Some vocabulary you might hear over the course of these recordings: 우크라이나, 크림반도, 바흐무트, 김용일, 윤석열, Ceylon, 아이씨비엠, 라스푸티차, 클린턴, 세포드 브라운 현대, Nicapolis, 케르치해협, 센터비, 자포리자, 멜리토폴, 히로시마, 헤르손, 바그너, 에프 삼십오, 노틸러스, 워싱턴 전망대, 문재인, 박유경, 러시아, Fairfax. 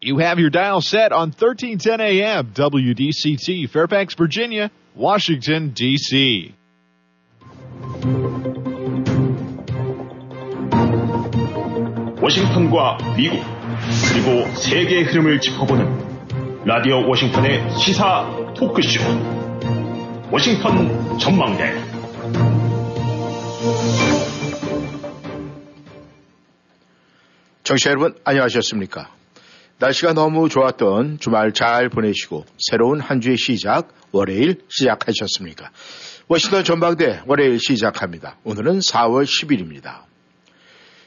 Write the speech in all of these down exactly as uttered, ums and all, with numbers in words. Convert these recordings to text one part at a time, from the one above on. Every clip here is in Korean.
You have your dial set on thirteen ten A M, W D C T, Fairfax, Virginia, Washington, D C 워싱턴과 미국, 그리고 세계의 흐름을 짚어보는 라디오 워싱턴의 시사 토크쇼, 워싱턴 전망대. 청취자 여러분, 안녕하셨습니까? 날씨가 너무 좋았던 주말 잘 보내시고 새로운 한 주의 시작, 월요일 시작하셨습니까? 워싱턴 전망대 월요일 시작합니다. 오늘은 사월 십일입니다.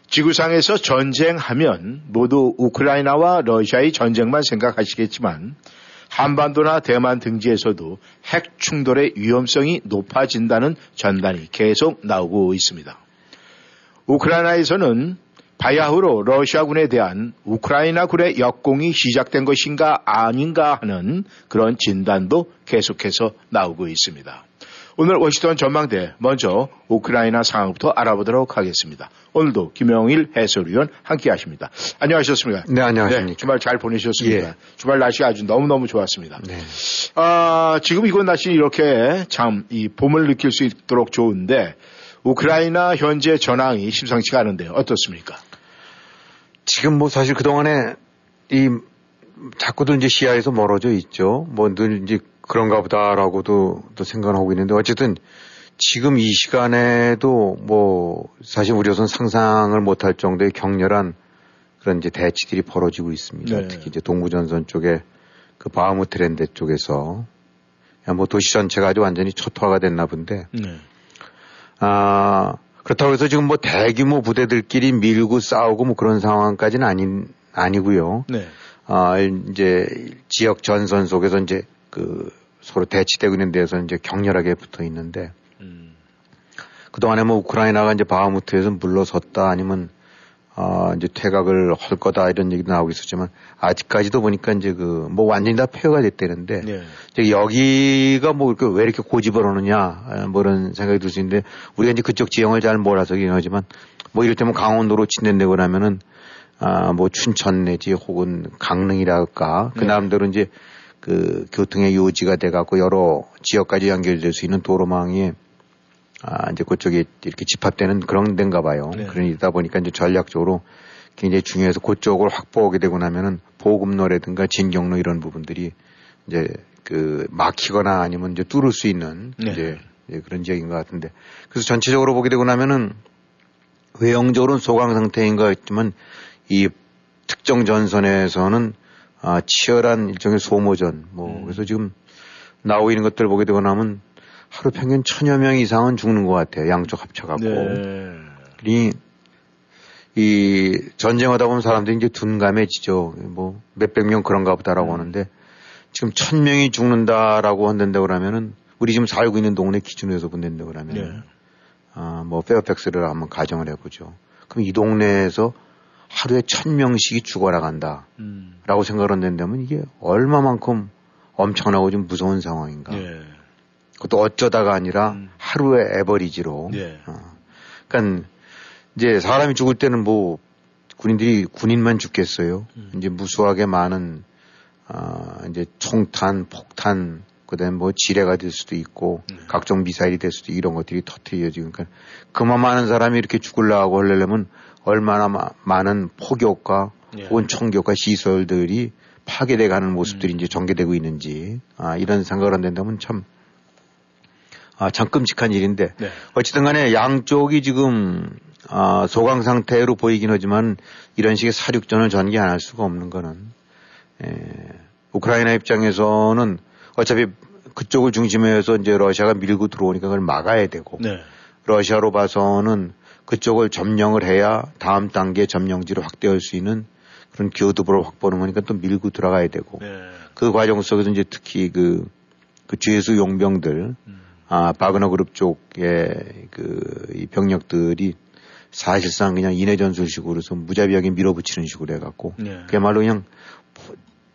지구상에서 전쟁하면 모두 우크라이나와 러시아의 전쟁만 생각하시겠지만 한반도나 대만 등지에서도 핵 충돌의 위험성이 높아진다는 전단이 계속 나오고 있습니다. 우크라이나에서는 바야흐로 러시아군에 대한 우크라이나군의 역공이 시작된 것인가 아닌가 하는 그런 진단도 계속해서 나오고 있습니다. 오늘 워싱턴 전망대 먼저 우크라이나 상황부터 알아보도록 하겠습니다. 오늘도 김용일 해설위원 함께하십니다. 안녕하셨습니까? 네, 안녕하십니까. 네, 주말 잘 보내셨습니까? 예. 주말 날씨가 아주 너무너무 좋았습니다. 네. 아, 지금 이곳 날씨 이렇게 참 이 봄을 느낄 수 있도록 좋은데 우크라이나 현재 전황이 심상치가 않은데요. 어떻습니까? 지금 뭐 사실 그동안에 이 자꾸들 이제 시야에서 멀어져 있죠. 뭐 늘 이제 그런가 보다라고도 또 생각하고 있는데 어쨌든 지금 이 시간에도 뭐 사실 우리로서는 상상을 못할 정도의 격렬한 그런 이제 대치들이 벌어지고 있습니다. 네. 특히 이제 동부전선 쪽에 그 바흐무트 랜드 쪽에서 뭐 도시 전체가 아주 완전히 초토화가 됐나 본데. 네. 아, 그렇다고 해서 지금 뭐 대규모 부대들끼리 밀고 싸우고 뭐 그런 상황까지는 아닌, 아니고요. 네. 아, 이제 지역 전선 속에서 이제 그 서로 대치되고 있는 데에서 이제 격렬하게 붙어 있는데. 음. 그동안에 뭐 우크라이나가 이제 바흐무트에서 물러섰다 아니면 아, 이제 퇴각을 할 거다 이런 얘기도 나오고 있었지만 아직까지도 보니까 이제 그 뭐 완전히 다 폐허가 됐다는데 네. 이제 여기가 뭐 이렇게 왜 이렇게 고집을 하느냐 뭐 이런 생각이 들 수 있는데 우리가 이제 그쪽 지형을 잘 몰라서 그러긴 하지만 뭐 이럴 때면 강원도로 진행되고 나면은 아, 뭐 춘천 내지 혹은 강릉이랄까 그 나름대로 네. 이제 그 교통의 요지가 돼갖고 여러 지역까지 연결될 수 있는 도로망이 아, 이제 그쪽에 이렇게 집합되는 그런 데인가 봐요. 네. 그러다 보니까 이제 전략적으로 굉장히 중요해서 그쪽을 확보하게 되고 나면은 보급로라든가 진경로 이런 부분들이 이제 그 막히거나 아니면 이제 뚫을 수 있는 네. 이제 그런 지역인 것 같은데 그래서 전체적으로 보게 되고 나면은 외형적으로는 소강 상태인 것 같지만 이 특정 전선에서는 아, 치열한 일종의 소모전 뭐 음. 그래서 지금 나오고 있는 것들을 보게 되고 나면 하루 평균 천여 명 이상은 죽는 것 같아요. 양쪽 합쳐갖고. 네. 이, 이 전쟁하다 보면 사람들이 이제 둔감해지죠. 뭐 몇백 명 그런가 보다라고 네. 하는데 지금 천 명이 죽는다라고 한다고 그러면은 우리 지금 살고 있는 동네 기준에서 본다고 그러면 네. 아, 뭐 페어팩스를 한번 가정을 해보죠. 그럼 이 동네에서 하루에 천 명씩이 죽어나간다라고 음. 생각을 한다면 이게 얼마만큼 엄청나고 좀 무서운 상황인가. 네. 그것도 어쩌다가 아니라 음. 하루에 에버리지로. 예. 어. 그러니까 이제 사람이 죽을 때는 뭐 군인들이 군인만 죽겠어요. 음. 이제 무수하게 많은 어, 이제 총탄, 폭탄, 그다음 뭐 지뢰가 될 수도 있고 음. 각종 미사일이 될 수도 있고 이런 것들이 터트려지고 그러니까 그만 많은 사람이 이렇게 죽으려고 하려면 얼마나 마, 많은 포격과 예. 혹은 총격과 시설들이 파괴돼가는 모습들이 음. 이제 전개되고 있는지 아, 이런 생각을 한다면 참. 아, 참 끔찍한 일인데. 네. 어쨌든 간에 양쪽이 지금, 아, 소강 상태로 보이긴 하지만 이런 식의 사륙전을 전개 안 할 수가 없는 거는, 에, 우크라이나 입장에서는 어차피 그쪽을 중심해서 이제 러시아가 밀고 들어오니까 그걸 막아야 되고, 네. 러시아로 봐서는 그쪽을 점령을 해야 다음 단계 점령지를 확대할 수 있는 그런 교두보를 확보하는 거니까 또 밀고 들어가야 되고, 네. 그 과정 속에서 이제 특히 그, 그 죄수 용병들, 음. 아, 바그너 그룹 쪽의 그, 이 병력들이 사실상 그냥 인해전술식으로서 무자비하게 밀어붙이는 식으로 해갖고, 네. 그야말로 그냥,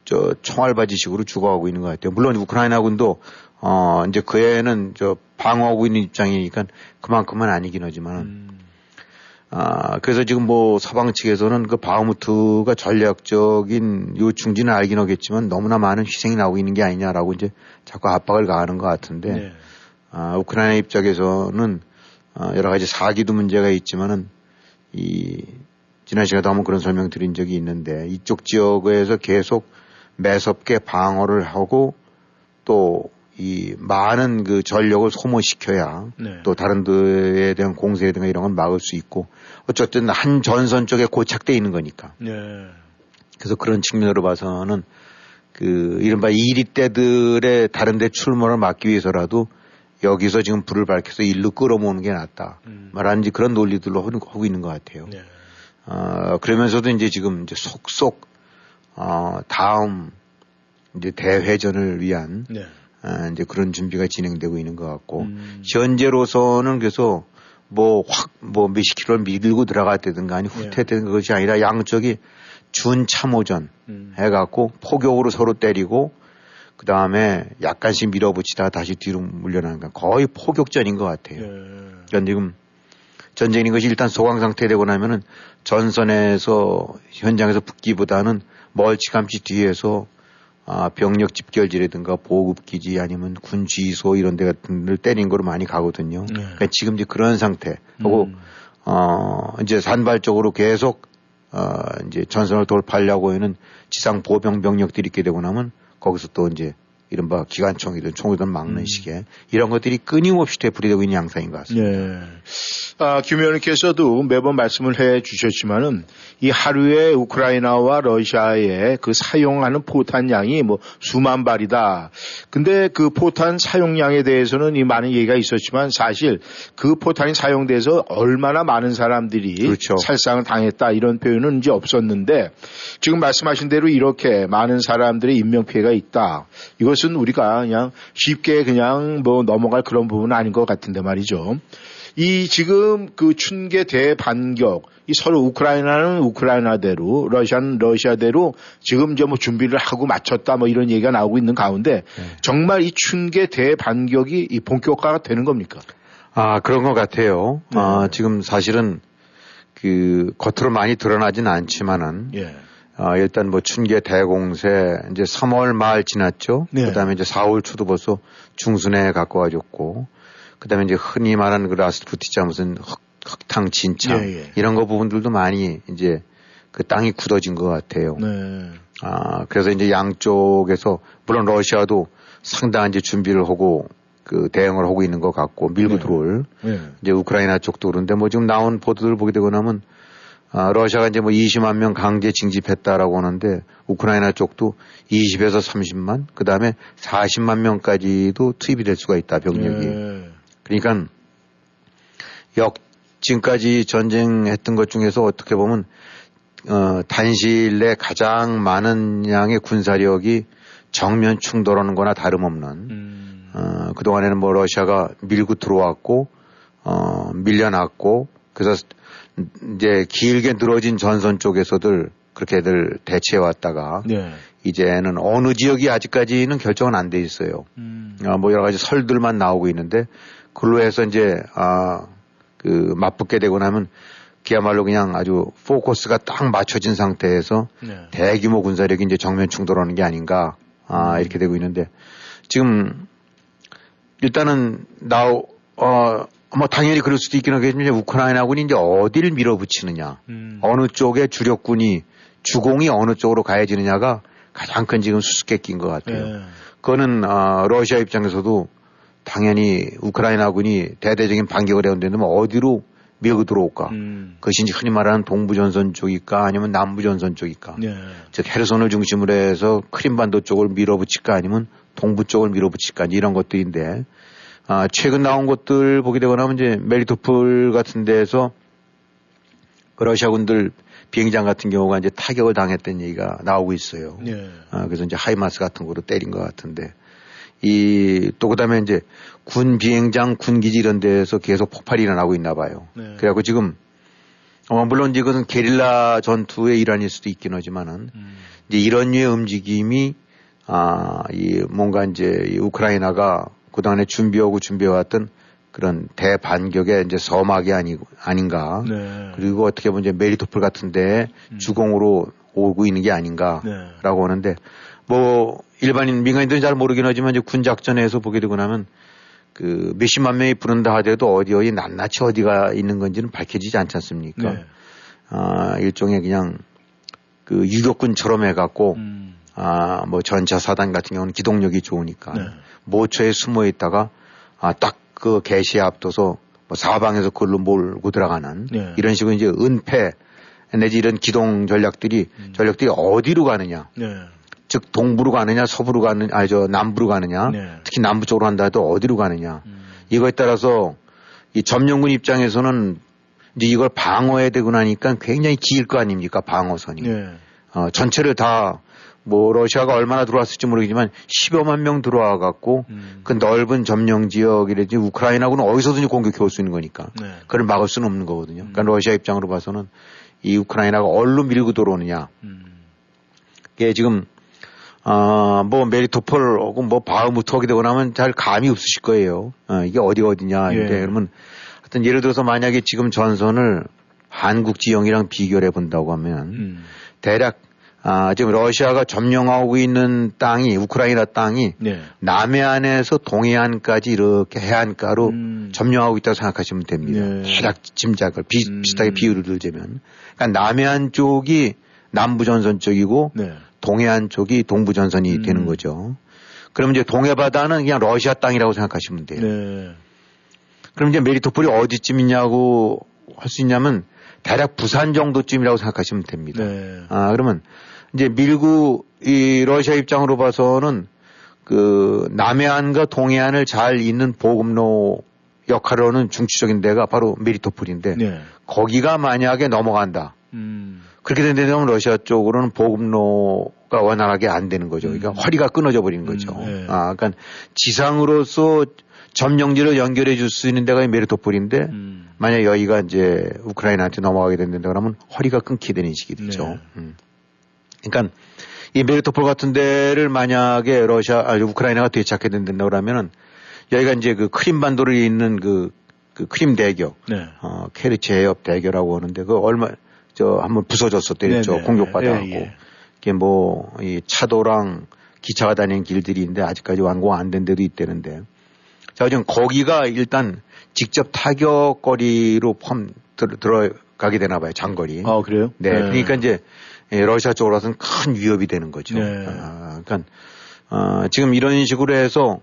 저, 총알바지식으로 죽어가고 있는 것 같아요. 물론 우크라이나군도, 어, 이제 그 애는 저, 방어하고 있는 입장이니까 그만큼은 아니긴 하지만, 음. 아, 그래서 지금 뭐 서방 측에서는 그 바흐무트가 전략적인 요충지는 알긴 하겠지만 너무나 많은 희생이 나오고 있는 게 아니냐라고 이제 자꾸 압박을 가하는 것 같은데, 네. 아, 우크라이나 입장에서는 아, 여러 가지 사기도 문제가 있지만은 이 지난 시간에도 한번 그런 설명 드린 적이 있는데 이쪽 지역에서 계속 매섭게 방어를 하고 또 이 많은 그 전력을 소모시켜야 네. 또 다른 데에 대한 공세든가 이런 건 막을 수 있고 어쨌든 한 전선 쪽에 고착돼 있는 거니까. 네. 그래서 그런 측면으로 봐서는 그 이른바 이리떼들의 다른 데 출몰을 막기 위해서라도 여기서 지금 불을 밝혀서 일로 끌어모으는 게 낫다. 음. 말하는지 그런 논리들로 하고 있는 것 같아요. 네. 어, 그러면서도 이제 지금 이제 속속 어, 다음 이제 대회전을 위한 네. 아, 이제 그런 준비가 진행되고 있는 것 같고, 음. 현재로서는 그래서 뭐 확, 뭐 몇십 킬로를 밀고 들어갔다든가 아니 후퇴된 네. 것이 아니라 양쪽이 준참호전 음. 해갖고 포격으로 서로 때리고, 그 다음에 약간씩 밀어붙이다가 다시 뒤로 물려나니까 거의 포격전인 것 같아요. 네. 그러니까 지금 전쟁인 것이 일단 소강 상태되고 나면은 전선에서 현장에서 붙기보다는 멀찌감치 뒤에서 아, 병력 집결지라든가 보급기지 아니면 군 지휘소 이런 데 같은 데를 때린 거로 많이 가거든요. 네. 그러니까 지금 이제 그런 상태하고, 음. 어, 이제 산발적으로 계속, 어, 이제 전선을 돌파하려고 하는 지상 보병 병력들이 있게 되고 나면 거기서 또 이제 이른바 기관총이든 총이든 막는 음. 식의 이런 것들이 끊임없이 되풀이되고 있는 양상인 것 같습니다. 네. 아, 김 의원님께서도 매번 말씀을 해 주셨지만은 이 하루에 우크라이나와 러시아의 그 사용하는 포탄 양이 뭐 수만 발이다. 근데 그 포탄 사용량에 대해서는 이 많은 얘기가 있었지만 사실 그 포탄이 사용돼서 얼마나 많은 사람들이 그렇죠. 살상을 당했다 이런 표현은 이제 없었는데 지금 말씀하신 대로 이렇게 많은 사람들의 인명피해가 있다. 이것은 우리가 그냥 쉽게 그냥 뭐 넘어갈 그런 부분은 아닌 것 같은데 말이죠. 이 지금 그 춘계 대반격, 이 서로 우크라이나는 우크라이나대로, 러시아는 러시아대로 지금 이제 뭐 준비를 하고 마쳤다 뭐 이런 얘기가 나오고 있는 가운데 네. 정말 이 춘계 대반격이 이 본격화가 되는 겁니까? 아, 그런 것 같아요. 네. 아, 지금 사실은 그 겉으로 많이 드러나진 않지만은. 예. 아, 일단 뭐 춘계 대공세 이제 삼월 말 지났죠. 네. 그 다음에 이제 사월 초도 벌써 중순에 가까워졌고. 그 다음에 이제 흔히 말하는 그 라스푸티차 무슨 흙, 흙탕 진창 예, 예. 이런 거 부분들도 많이 이제 그 땅이 굳어진 것 같아요. 네. 아, 그래서 이제 양쪽에서 물론 러시아도 상당한 이제 준비를 하고 그 대응을 하고 있는 것 같고 밀고 네. 들어올 네. 이제 우크라이나 쪽도 그런데 뭐 지금 나온 보도를 보게 되고 나면 아, 러시아가 이제 뭐 이십만 명 강제 징집했다라고 하는데 우크라이나 쪽도 이십에서 삼십만 그 다음에 사십만 명까지도 투입이 될 수가 있다 병력이. 네. 그러니까 역 지금까지 전쟁했던 것 중에서 어떻게 보면 어, 단시일 내 가장 많은 양의 군사력이 정면 충돌하는 거나 다름없는 음. 어, 그동안에는 뭐 러시아가 밀고 들어왔고 어, 밀려났고 그래서 이제 길게 늘어진 전선 쪽에서들 그렇게들 대치해 왔다가 네. 이제는 어느 지역이 아직까지는 결정은 안 돼 있어요. 음. 아, 뭐 여러 가지 설들만 나오고 있는데 그걸로 해서 이제, 아, 그, 맞붙게 되고 나면 그야말로 그냥 아주 포커스가 딱 맞춰진 상태에서 네. 대규모 군사력이 이제 정면 충돌하는 게 아닌가, 아, 이렇게 되고 있는데 지금 일단은 나, 어, 뭐 당연히 그럴 수도 있긴 하겠지만 우크라이나군이 이제 어디를 밀어붙이느냐, 음. 어느 쪽에 주력군이 주공이 어느 쪽으로 가해지느냐가 가장 큰 지금 수수께끼인 것 같아요. 네. 그거는, 아, 러시아 입장에서도 당연히 우크라이나군이 대대적인 반격을 해온다면 어디로 밀고 들어올까? 음. 그것이 이제 흔히 말하는 동부전선 쪽일까 아니면 남부전선 쪽일까? 예. 즉 헤르손을 중심으로 해서 크림반도 쪽을 밀어붙일까 아니면 동부 쪽을 밀어붙일까 이런 것들인데 아, 최근 나온 것들 보게 되거나 하면 이제 멜리토폴 같은 데에서 러시아군들 비행장 같은 경우가 이제 타격을 당했던 얘기가 나오고 있어요. 예. 아, 그래서 이제 하이마스 같은 거로 때린 것 같은데. 이, 또 그 다음에 이제 군 비행장, 군 기지 이런 데에서 계속 폭발이 일어나고 있나 봐요. 네. 그래갖고 지금, 어, 물론 이제 그것은 게릴라 전투의 일환일 수도 있긴 하지만은, 음. 이제 이런 류의 움직임이, 아, 이 뭔가 이제 이 우크라이나가 그동안에 준비하고 준비해왔던 그런 대반격의 이제 서막이 아니고 아닌가. 네. 그리고 어떻게 보면 이제 멜리토폴 같은데 음. 주공으로 오고 있는 게 아닌가라고 네. 하는데 뭐 일반인 민간인들은 잘 모르긴 하지만 이제 군 작전에서 보게 되고 나면 그 몇십만 명이 부른다 하더라도 어디 어디 낱낱이 어디가 있는 건지는 밝혀지지 않지 않습니까? 네. 아 일종의 그냥 그 유격군처럼 해갖고 음. 아 뭐 전차 사단 같은 경우는 기동력이 좋으니까 네. 모처에 숨어 있다가 아 딱 그 개시에 앞둬서 뭐 사방에서 그걸로 몰고 들어가는 네. 이런 식으로 이제 은폐 내지 이런 기동 전략들이 음. 전략들이 어디로 가느냐, 네. 즉 동부로 가느냐, 서부로 가는 아니 저 남부로 가느냐, 네. 특히 남부 쪽으로 한다 해도 어디로 가느냐 음. 이거에 따라서 이 점령군 입장에서는 이제 이걸 방어해야 되고 나니까 굉장히 길 거 아닙니까 방어선이 네. 어, 전체를 다 뭐 러시아가 얼마나 들어왔을지 모르겠지만 십여만 명 들어와 갖고 음. 그 넓은 점령 지역이라든지 우크라이나군은 어디서든지 공격해 올 수 있는 거니까 네. 그걸 막을 수는 없는 거거든요. 음. 그러니까 러시아 입장으로 봐서는 이 우크라이나가 어디로 밀고 들어오느냐. 음. 이게 지금 어, 뭐 멜리토폴 혹은 뭐 바흐무트 하게 되고 나면 잘 감이 없으실 거예요. 어, 이게 어디가 어디냐. 예. 그러면 하여튼 예를 들어서 만약에 지금 전선을 한국 지형이랑 비교를 해본다고 하면 음. 대략 아, 지금 러시아가 점령하고 있는 땅이, 우크라이나 땅이 네. 남해안에서 동해안까지 이렇게 해안가로 음. 점령하고 있다고 생각하시면 됩니다. 네. 대략 짐작을 비, 음. 비슷하게 비율을 들자면. 그러니까 남해안 쪽이 남부전선 쪽이고 네. 동해안 쪽이 동부전선이 음. 되는 거죠. 그럼 이제 동해바다는 그냥 러시아 땅이라고 생각하시면 돼요. 네. 그럼 이제 멜리토폴이 어디쯤이냐고 할 수 있냐면 대략 부산 정도쯤이라고 생각하시면 됩니다. 네. 아, 그러면 이제 밀고 이 러시아 입장으로 봐서는 그 남해안과 동해안을 잘 잇는 보급로 역할로는 중추적인 데가 바로 멜리토폴인데 네. 거기가 만약에 넘어간다. 음. 그렇게 된다면 러시아 쪽으로는 보급로가 원활하게 안 되는 거죠. 그러니까 음. 허리가 끊어져 버리는 거죠. 음, 네. 아, 그러니까 지상으로서 점령지로 연결해 줄 수 있는 데가 멜리토폴인데 음. 만약 여기가 이제 우크라이나한테 넘어가게 된다 그러면 허리가 끊기게 되는 식이 되죠. 네. 음. 그러니까 이 멜리토폴 같은 데를 만약에 러시아, 아, 우크라이나가 되찾게 된다 그러면은 여기가 이제 그 크림반도를 잇는 그, 그 크림 대교, 네. 어, 케르치해협 대교라고 하는데 그 얼마 저 한번 부서졌었대죠. 공격받아갖고 네, 네. 이게 뭐 이 차도랑 기차가 다니는 길들이 있는데 아직까지 완공가 안 된 데도 있대는데. 자, 지금 거기가 일단 직접 타격거리로 펌, 들어, 들어가게 되나 봐요, 장거리. 아, 그래요? 네. 네. 그러니까 이제, 러시아 쪽으로서는 큰 위협이 되는 거죠. 네. 아, 그러니까, 어, 지금 이런 식으로 해서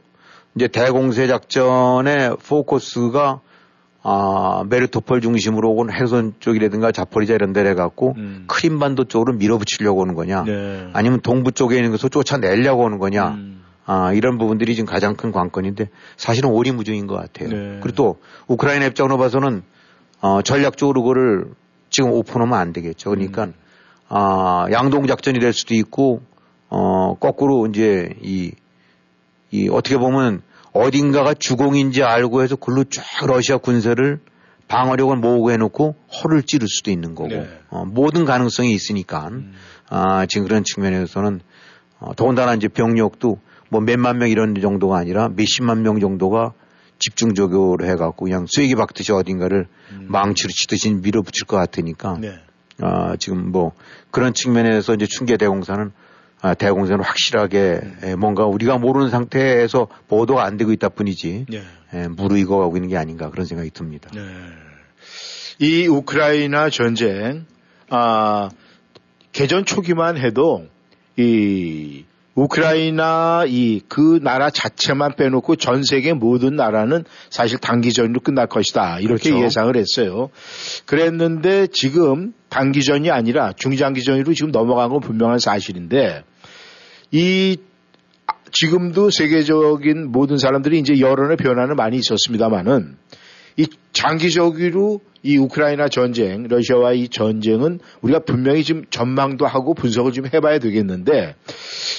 이제 대공세 작전의 포커스가, 아, 멜리토폴 중심으로 혹은 헤르손 쪽이라든가 자포리자 이런 데를 해갖고 음. 크림반도 쪽으로 밀어붙이려고 오는 거냐. 네. 아니면 동부 쪽에 있는 것을 쫓아내려고 오는 거냐. 음. 아, 이런 부분들이 지금 가장 큰 관건인데 사실은 오리무중인 것 같아요. 네. 그리고 또 우크라이나 입장으로 봐서는 어, 전략적으로 그거를 지금 오픈하면 안 되겠죠. 그러니까 음. 아, 양동작전이 될 수도 있고 어, 거꾸로 이제 이, 이 어떻게 보면 어딘가가 주공인지 알고 해서 글로 쫙 러시아 군세를 방어력을 모으고 해놓고 허를 찌를 수도 있는 거고 네. 어, 모든 가능성이 있으니까 음. 아, 지금 그런 측면에서는 어, 더군다나 이제 병력도 뭐 몇만 명 이런 정도가 아니라 몇십만 명 정도가 집중적으로 해갖고 그냥 쐐기 박듯이 어딘가를 음. 망치로 치듯이 밀어붙일 것 같으니까 네. 아, 지금 뭐 그런 측면에서 이제 충계 대공사는 아, 대공사는 확실하게 음. 뭔가 우리가 모르는 상태에서 보도가 안 되고 있다 뿐이지 네. 에, 무르익어 가고 있는 게 아닌가 그런 생각이 듭니다. 네. 이 우크라이나 전쟁 아, 개전 초기만 해도 이 우크라이나 이 그 나라 자체만 빼놓고 전 세계 모든 나라는 사실 단기전으로 끝날 것이다 이렇게 그렇죠. 예상을 했어요. 그랬는데 지금 단기전이 아니라 중장기전으로 지금 넘어간 건 분명한 사실인데 이 지금도 세계적인 모든 사람들이 이제 여론의 변화는 많이 있었습니다만은 이 장기적으로 이 우크라이나 전쟁, 러시아와 이 전쟁은 우리가 분명히 지금 전망도 하고 분석을 좀 해봐야 되겠는데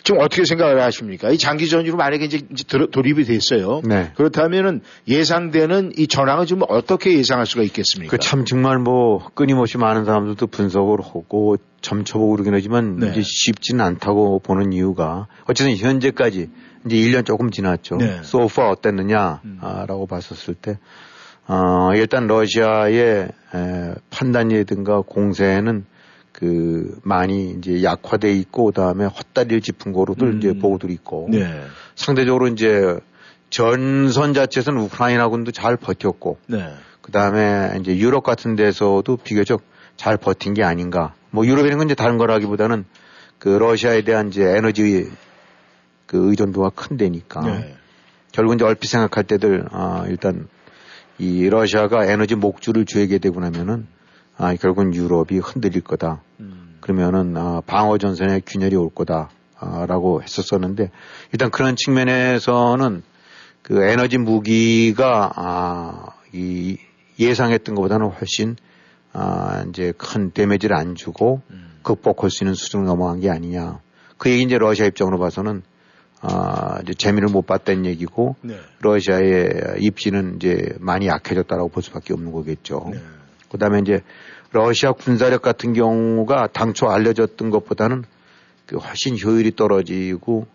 지금 어떻게 생각을 하십니까? 이 장기 전으로 만약에 이제, 이제 돌입이 됐어요. 네. 그렇다면은 예상되는 이 전황을 지금 어떻게 예상할 수가 있겠습니까? 그 참 정말 뭐 끊임없이 많은 사람들도 분석을 하고 점쳐보고 그러긴 하지만 네. 이제 쉽지는 않다고 보는 이유가 어쨌든 현재까지 이제 일 년 조금 지났죠. 네. So far 어땠느냐라고 음. 봤었을 때 어, 일단 러시아의 에, 판단이든가 공세는 그 많이 이제 약화돼 있고 그다음에 헛다리를 짚은 거로도 음. 이제 보고들이 있고 네. 상대적으로 이제 전선 자체에서는 우크라이나군도 잘 버텼고 네. 그다음에 이제 유럽 같은 데서도 비교적 잘 버틴 게 아닌가. 뭐 유럽이라는 건 이제 다른 거라기보다는 그 러시아에 대한 이제 에너지 그 의존도가 큰 데니까 네. 결국 이제 얼핏 생각할 때들 아 일단 이 러시아가 에너지 목줄을 조이게 되고 나면은 아, 결국은 유럽이 흔들릴 거다. 음. 그러면은, 아, 방어전선에 균열이 올 거다. 아, 라고 했었었는데, 일단 그런 측면에서는 그 에너지 무기가, 아, 이 예상했던 것보다는 훨씬, 아, 이제 큰 데미지를 안 주고 음. 극복할 수 있는 수준으로 넘어간 게 아니냐. 그 얘기 이제 러시아 입장으로 봐서는, 아, 이제 재미를 못 봤다는 얘기고, 네. 러시아의 입지는 이제 많이 약해졌다라고 볼 수밖에 없는 거겠죠. 네. 그 다음에 이제 러시아 군사력 같은 경우가 당초 알려졌던 것보다는 그 훨씬 효율이 떨어지고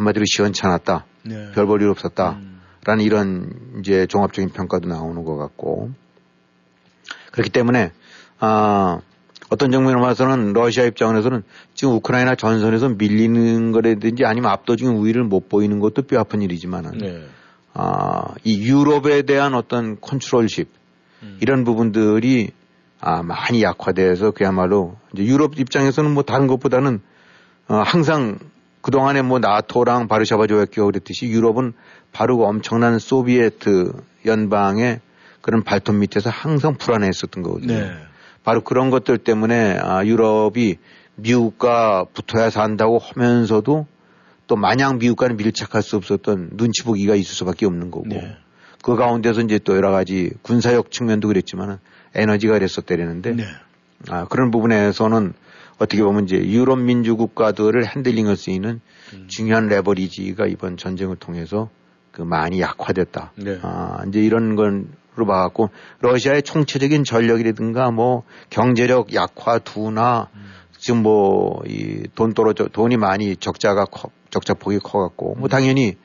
한마디로 시원찮았다. 네. 별 볼 일 없었다. 음. 라는 이런 이제 종합적인 평가도 나오는 것 같고. 그렇기 때문에, 아, 어떤 정면으로 봐서는 러시아 입장에서는 지금 우크라이나 전선에서 밀리는 거라든지 아니면 압도적인 우위를 못 보이는 것도 뼈 아픈 일이지만은, 네. 아, 이 유럽에 대한 어떤 컨트롤십, 음. 이런 부분들이 아 많이 약화돼서 그야말로 이제 유럽 입장에서는 뭐 다른 것보다는 어 항상 그 동안에 뭐 나토랑 바르샤바 조약기가 그랬듯이 유럽은 바로 엄청난 소비에트 연방의 그런 발톱 밑에서 항상 불안해했었던 거거든요. 네. 바로 그런 것들 때문에 아 유럽이 미국과 붙어야 산다고 하면서도 또 마냥 미국과는 밀착할 수 없었던 눈치 보기가 있을 수밖에 없는 거고. 네. 그 가운데서 이제 또 여러 가지 군사력 측면도 그랬지만은 에너지가 그랬었대는데 네. 아, 그런 부분에서는 어떻게 보면 이제 유럽 민주 국가들을 핸들링할 수 있는 음. 중요한 레버리지가 이번 전쟁을 통해서 그 많이 약화됐다. 네. 아, 이제 이런 걸로 봐갖고 러시아의 총체적인 전력이라든가 뭐 경제력 약화 두나 음. 지금 뭐 이 돈 떨어져 돈이 많이 적자가 커, 적자 폭이 커갖고 음. 뭐 당연히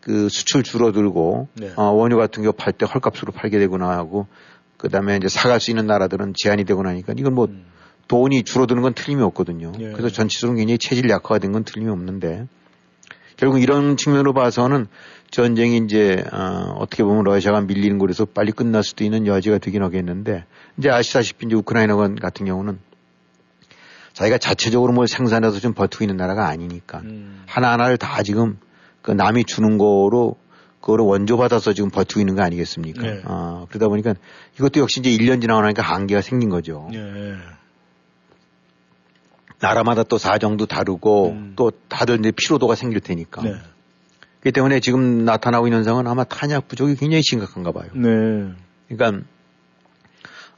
그 수출 줄어들고 네. 어, 원유 같은 경우 팔 때 헐값으로 팔게 되거나 하고 그다음에 이제 사갈 수 있는 나라들은 제한이 되고 나니까 이건 뭐 음. 돈이 줄어드는 건 틀림이 없거든요. 예. 그래서 전체적으로 굉장히 체질 약화가 된 건 틀림이 없는데 결국 이런 측면으로 봐서는 전쟁이 이제 어, 어떻게 보면 러시아가 밀리는 거라서 빨리 끝날 수도 있는 여지가 되긴 하겠는데 이제 아시다시피 이제 우크라이나 같은 경우는 자기가 자체적으로 뭘 생산해서 좀 버티고 있는 나라가 아니니까 음. 하나하나를 다 지금 그 남이 주는 거로 그거를 원조받아서 지금 버티고 있는 거 아니겠습니까? 네. 아, 그러다 보니까 이것도 역시 이제 일 년 지나고 나니까 한계가 생긴 거죠. 네. 나라마다 또 사정도 다르고 음. 또 다들 이제 피로도가 생길 테니까. 네. 그렇기 때문에 지금 나타나고 있는 상황은 아마 탄약 부족이 굉장히 심각한가 봐요. 네. 그러니까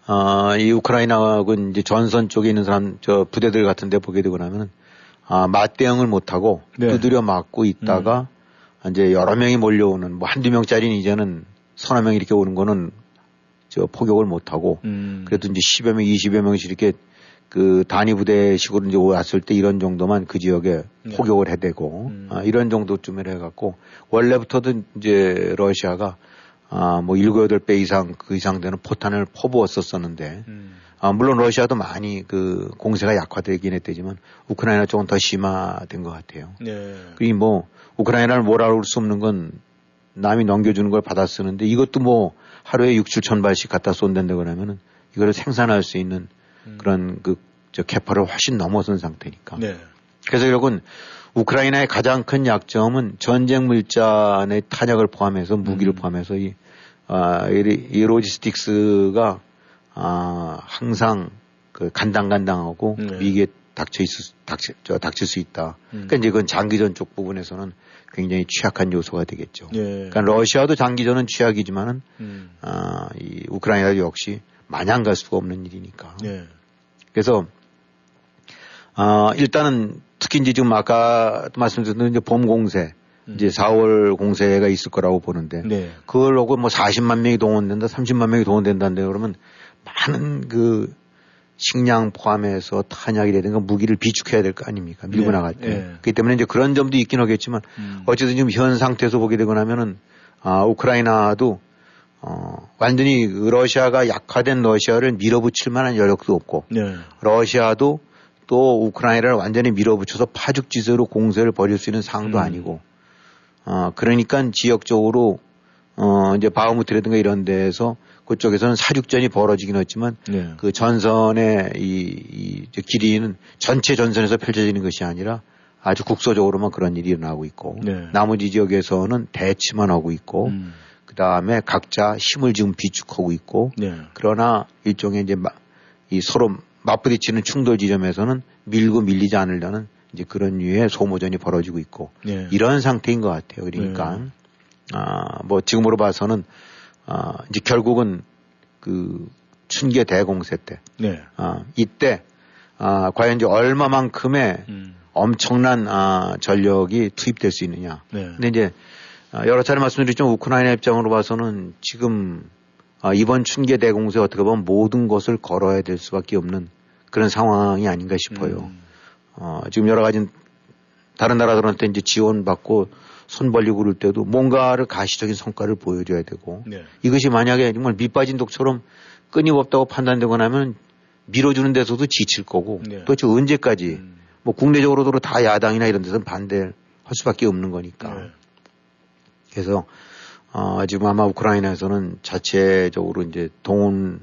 아, 이 우크라이나군 이제 전선 쪽에 있는 사람 저 부대들 같은 데 보게 되고 나면은 아, 맞대응을 못 하고 네. 두드려 맞고 있다가 음. 이제 여러 명이 몰려오는 뭐 한두 명짜리는 이제는 서너 명 이렇게 오는 거는 저 포격을 못 하고 음. 그래도 이제 십여 명, 이십여 명씩 이렇게 그 단위 부대식으로 이제 왔을 때 이런 정도만 그 지역에 네. 포격을 해대고 음. 아, 이런 정도쯤을 해갖고 원래부터도 이제 러시아가 아, 뭐 일곱, 여덟 배 이상 그 이상 되는 포탄을 퍼부었었었는데 음. 아, 물론 러시아도 많이 그 공세가 약화되긴 했대지만 우크라이나 쪽은 더 심화된 것 같아요. 네. 그리고 뭐 우크라이나를 뭐라고 할 수 없는 건 남이 넘겨주는 걸 받아 쓰는데 이것도 뭐 하루에 육, 칠천 발씩 갖다 쏜댄다고 하면은 이거를 생산할 수 있는 음. 그런 그 저 캐파를 훨씬 넘어선 상태니까. 네. 그래서 결국은 우크라이나의 가장 큰 약점은 전쟁 물자의 탄약을 포함해서 무기를 음. 포함해서 이, 아, 이, 이 로지스틱스가 아, 항상 그 간당간당하고 네. 위기에 닥쳐 있을, 닥쳐, 저, 닥칠 수 있다. 음. 그러니까 이제 그건 장기전 쪽 부분에서는 굉장히 취약한 요소가 되겠죠. 예. 그러니까 러시아도 장기전은 취약이지만은, 음. 아, 이 우크라이나도 역시 마냥 갈 수가 없는 일이니까. 예. 그래서, 어, 일단은 특히 이제 지금 아까 말씀드렸던 이제 봄 공세, 음. 이제 사월 공세가 있을 거라고 보는데, 네. 그걸 하고 뭐 사십만 명이 동원된다, 삼십만 명이 동원된다는데 그러면 많은 그 식량 포함해서 탄약이라든가 무기를 비축해야 될 거 아닙니까? 밀고 네. 나갈 때. 네. 그렇기 때문에 이제 그런 점도 있긴 하겠지만, 음. 어쨌든 지금 현 상태에서 보게 되고 나면은, 아, 우크라이나도 어, 완전히 러시아가 약화된 러시아를 밀어붙일 만한 여력도 없고, 네. 러시아도 또 우크라이나를 완전히 밀어붙여서 파죽지세로 공세를 벌일 수 있는 상황도 음. 아니고, 어, 그러니까 지역적으로, 어, 이제 바흐무트라든가 이런 데에서 그쪽에서는 사륙전이 벌어지긴 했지만, 네. 그 전선의 이, 이 길이는 전체 전선에서 펼쳐지는 것이 아니라 아주 국소적으로만 그런 일이 일어나고 있고, 네. 나머지 지역에서는 대치만 하고 있고, 음. 그 다음에 각자 힘을 지금 비축하고 있고, 네. 그러나 일종의 이제 마, 이 서로 맞부딪히는 충돌 지점에서는 밀고 밀리지 않으려는 이제 그런 류의 소모전이 벌어지고 있고, 네. 이런 상태인 것 같아요. 그러니까, 네. 아, 뭐 지금으로 봐서는, 아, 이제 결국은 그 춘계 대공세 때, 네. 아, 이때, 아, 과연 이제 얼마만큼의 음. 엄청난, 아, 전력이 투입될 수 있느냐. 네. 근데 이제 여러 차례 말씀드렸지만 우크라이나 입장으로 봐서는 지금 아, 이번 춘계 대공세 어떻게 보면 모든 것을 걸어야 될 수밖에 없는 그런 상황이 아닌가 싶어요. 음. 어, 지금 여러 가지 다른 나라들한테 이제 지원받고 손 벌리고 그럴 때도 뭔가를 가시적인 성과를 보여줘야 되고 네. 이것이 만약에 정말 밑 빠진 독처럼 끊임없다고 판단되고 나면 밀어주는 데서도 지칠 거고 네. 도대체 언제까지 음. 뭐 국내적으로도 다 야당이나 이런 데서는 반대할 수밖에 없는 거니까. 네. 그래서 어, 지금 아마 우크라이나에서는 자체적으로 이제 동원,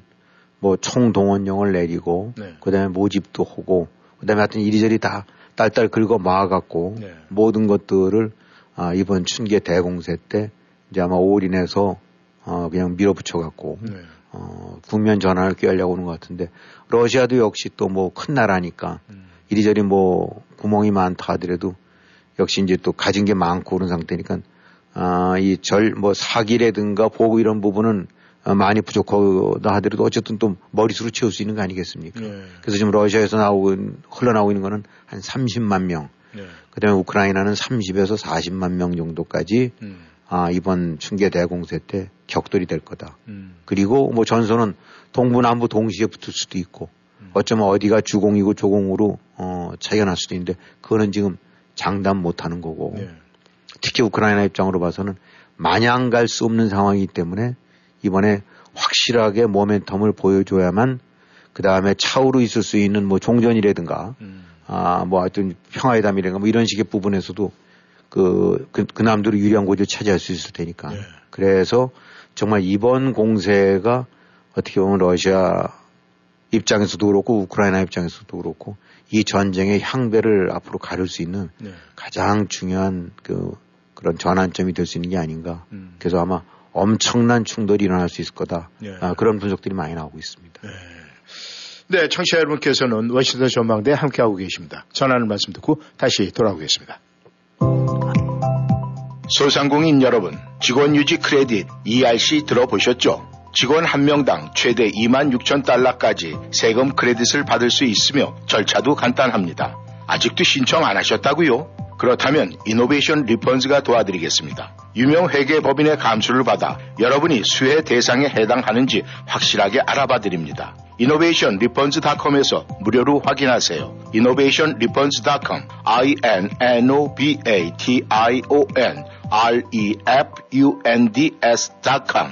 뭐 총동원령을 내리고, 네. 그 다음에 모집도 하고, 그 다음에 하여튼 이리저리 다 딸딸 긁어 막아갖고, 네. 모든 것들을 아, 이번 춘계 대공세 때 이제 아마 올인해서 어, 그냥 밀어붙여갖고, 네. 어, 국면 전환을 꾀하려고 하는 것 같은데, 러시아도 역시 또 뭐 큰 나라니까, 음. 이리저리 뭐 구멍이 많다 하더라도 역시 이제 또 가진 게 많고 그런 상태니까, 아, 이 절, 뭐, 사기라든가 보고 이런 부분은 많이 부족하다 하더라도 어쨌든 또 머릿수로 채울 수 있는 거 아니겠습니까? 네. 그래서 지금 러시아에서 나오고, 흘러나오고 있는 거는 한 삼십만 명. 네. 그 다음에 우크라이나는 삼십에서 사십만 명 정도까지, 음. 아, 이번 춘계 대공세 때 격돌이 될 거다. 음. 그리고 뭐 전선은 동부, 남부 동시에 붙을 수도 있고, 음. 어쩌면 어디가 주공이고 조공으로, 어, 차이가 날 수도 있는데, 그거는 지금 장담 못 하는 거고, 네. 특히 우크라이나 입장으로 봐서는 마냥 갈 수 없는 상황이기 때문에 이번에 확실하게 모멘텀을 보여줘야만 그 다음에 차후로 있을 수 있는 뭐 종전이라든가 음. 아, 뭐 하여튼 평화회담이라든가 뭐 이런 식의 부분에서도 그, 그, 그 남들이 유리한 곳을 차지할 수 있을 테니까. 네. 그래서 정말 이번 공세가 어떻게 보면 러시아 입장에서도 그렇고 우크라이나 입장에서도 그렇고 이 전쟁의 향배를 앞으로 가릴 수 있는 네. 가장 중요한 그 그런 전환점이 될 수 있는 게 아닌가. 음. 그래서 아마 엄청난 충돌이 일어날 수 있을 거다. 네. 아, 그런 분석들이 많이 나오고 있습니다. 네. 네, 청취자 여러분께서는 워싱턴 전망대에 함께하고 계십니다. 전하는 말씀 듣고 다시 돌아오겠습니다. 소상공인 여러분, 직원 유지 크레딧 이알씨 들어보셨죠? 직원 한 명당 최대 이만 육천 달러까지 세금 크레딧을 받을 수 있으며 절차도 간단합니다. 아직도 신청 안 하셨다고요? 그렇다면 이노베이션 리펀즈가 도와드리겠습니다. 유명 회계법인의 감수를 받아 여러분이 수혜 대상에 해당하는지 확실하게 알아봐드립니다. 이노베이션 리펀즈닷컴에서 무료로 확인하세요. 이노베이션 리펀즈닷컴 아이 엔 엔 오 비 에이 티 아이 오 엔 알 이 에프 유 엔 디 에스 닷컴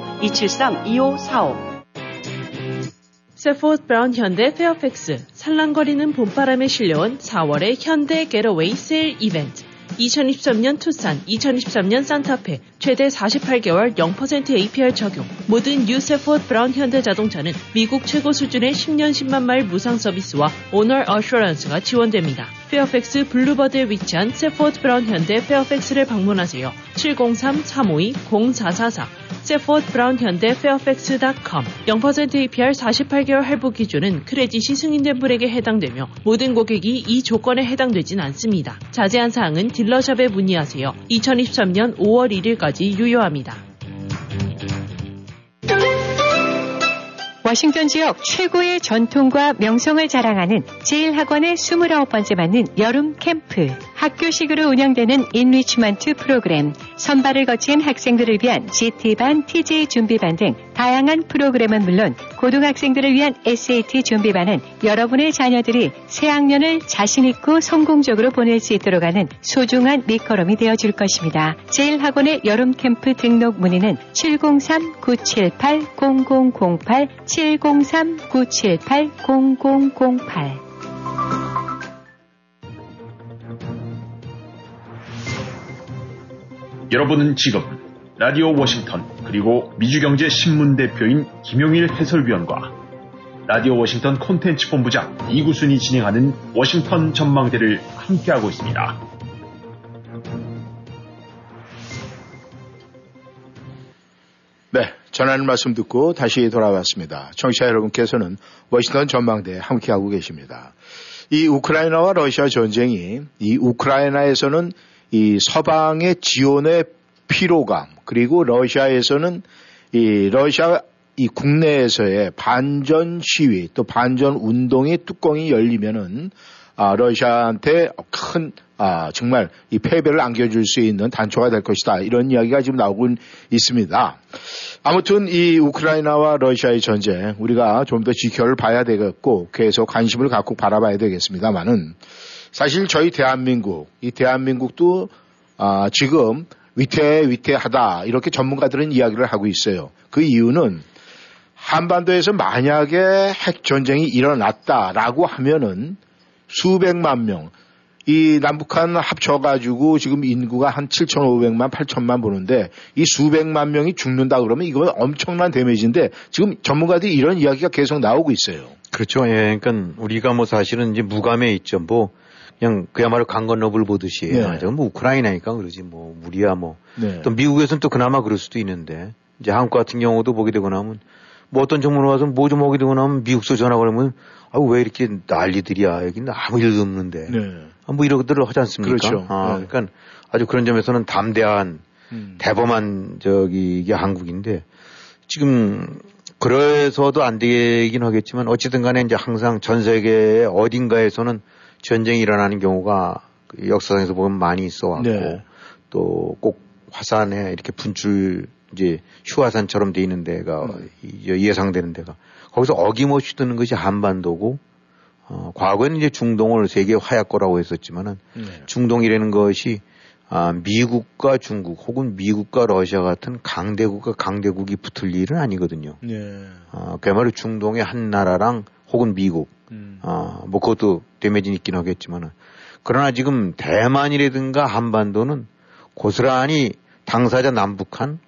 이칠삼 이오사오. 세포트 브라운 현대 페어팩스. 산란거리는 봄바람에 실려온 사월의 현대 겟어웨이 세일 이벤트. 이천이십삼 년 투싼, 이천이십삼 년 산타페, 최대 사십팔 개월 영 퍼센트 에이피알 적용. 모든 뉴 세포드 브라운 현대 자동차는 미국 최고 수준의 십 년 십만 마일 무상 서비스와 오너 어슈런스가 지원됩니다. 페어팩스 블루버드에 위치한 세포드 브라운 현대 페어팩스를 방문하세요. 칠공삼 삼오이 공사사사 세포드 브라운 현대 페어팩스 닷컴. 영 퍼센트 에이피알 사십팔 개월 할부 기준은 크레딧이 승인된 분에게 해당되며 모든 고객이 이 조건에 해당되진 않습니다. 자세한 사항은 딜러샵에 문의하세요. 이천이십삼 년 오월 일일까지 유효합니다. 워싱턴 지역 최고의 전통과 명성을 자랑하는 제일 학원의 이십구 번째 맞는 여름 캠프. 학교식으로 운영되는 인리치먼트 프로그램, 선발을 거친 학생들을 위한 지티반, 티제이 준비반 등 다양한 프로그램은 물론 고등학생들을 위한 에스에이티 준비반은 여러분의 자녀들이 새학년을 자신있고 성공적으로 보낼 수 있도록 하는 소중한 밑거름이 되어줄 것입니다. 제일 학원의 여름 캠프 등록 문의는 칠공삼 구칠팔 공공공팔 칠공삼 구칠팔 공공공팔. 여러분은 지금 라디오 워싱턴 그리고 미주경제신문 대표인 김용일 해설위원과 라디오 워싱턴 콘텐츠 본부장 이구순이 진행하는 워싱턴 전망대를 함께하고 있습니다. 네, 전하는 말씀 듣고 다시 돌아왔습니다. 청취자 여러분께서는 워싱턴 전망대에 함께하고 계십니다. 이 우크라이나와 러시아 전쟁이 이 우크라이나에서는 이 서방의 지원의 피로감, 그리고 러시아에서는 이 러시아 이 국내에서의 반전 시위 또 반전 운동의 뚜껑이 열리면은 아, 러시아한테 큰 아, 정말 이 패배를 안겨줄 수 있는 단초가 될 것이다. 이런 이야기가 지금 나오고 있습니다. 아무튼 이 우크라이나와 러시아의 전쟁 우리가 좀 더 지켜봐야 되겠고 계속 관심을 갖고 바라봐야 되겠습니다만은. 사실 저희 대한민국, 이 대한민국도 아, 지금 위태해 위태하다 이렇게 전문가들은 이야기를 하고 있어요. 그 이유는 한반도에서 만약에 핵전쟁이 일어났다라고 하면은 수백만 명, 이 남북한 합쳐가지고 지금 인구가 한 칠천오백만, 팔천만 보는데 이 수백만 명이 죽는다 그러면 이건 엄청난 데미지인데 지금 전문가들이 이런 이야기가 계속 나오고 있어요. 그렇죠. 예, 그러니까 우리가 뭐 사실은 이제 무감에 있죠. 뭐. 그냥 그야말로 강 건너 물 보듯이. 네. 아, 뭐 우크라이나니까 그러지 뭐 우리야 뭐. 네. 또 미국에서는 또 그나마 그럴 수도 있는데 이제 한국 같은 경우도 보게 되거나 하면 뭐 어떤 정보로 와서 뭐 좀 오게 되거나 하면 미국서 전화 걸으면 아, 왜 이렇게 난리들이야. 여기는 아무 일도 없는데. 네. 아, 뭐 이러고들 하지 않습니까? 그렇죠. 아, 네. 그러니까 아주 그런 점에서는 담대한 음. 대범한 저기 이게 한국인데 지금 그래서도 안 되긴 하겠지만 어쨌든 간에 이제 항상 전 세계 어딘가에서는 전쟁이 일어나는 경우가 역사상에서 보면 많이 있어 왔고. 네. 또 꼭 화산에 이렇게 분출 이제 휴화산처럼 돼 있는 데가 네. 예상되는 데가 거기서 어김없이 뜨는 것이 한반도고 어, 과거에는 이제 중동을 세계 화약고라고 했었지만은 네. 중동이라는 것이 아, 미국과 중국 혹은 미국과 러시아 같은 강대국과 강대국이 붙을 일은 아니거든요. 네. 어, 그야말로 중동의 한 나라랑 혹은 미국 음. 어, 뭐 그것도 데미지는 있긴 하겠지만은 그러나 지금 대만이라든가 한반도는 고스란히 당사자 남북한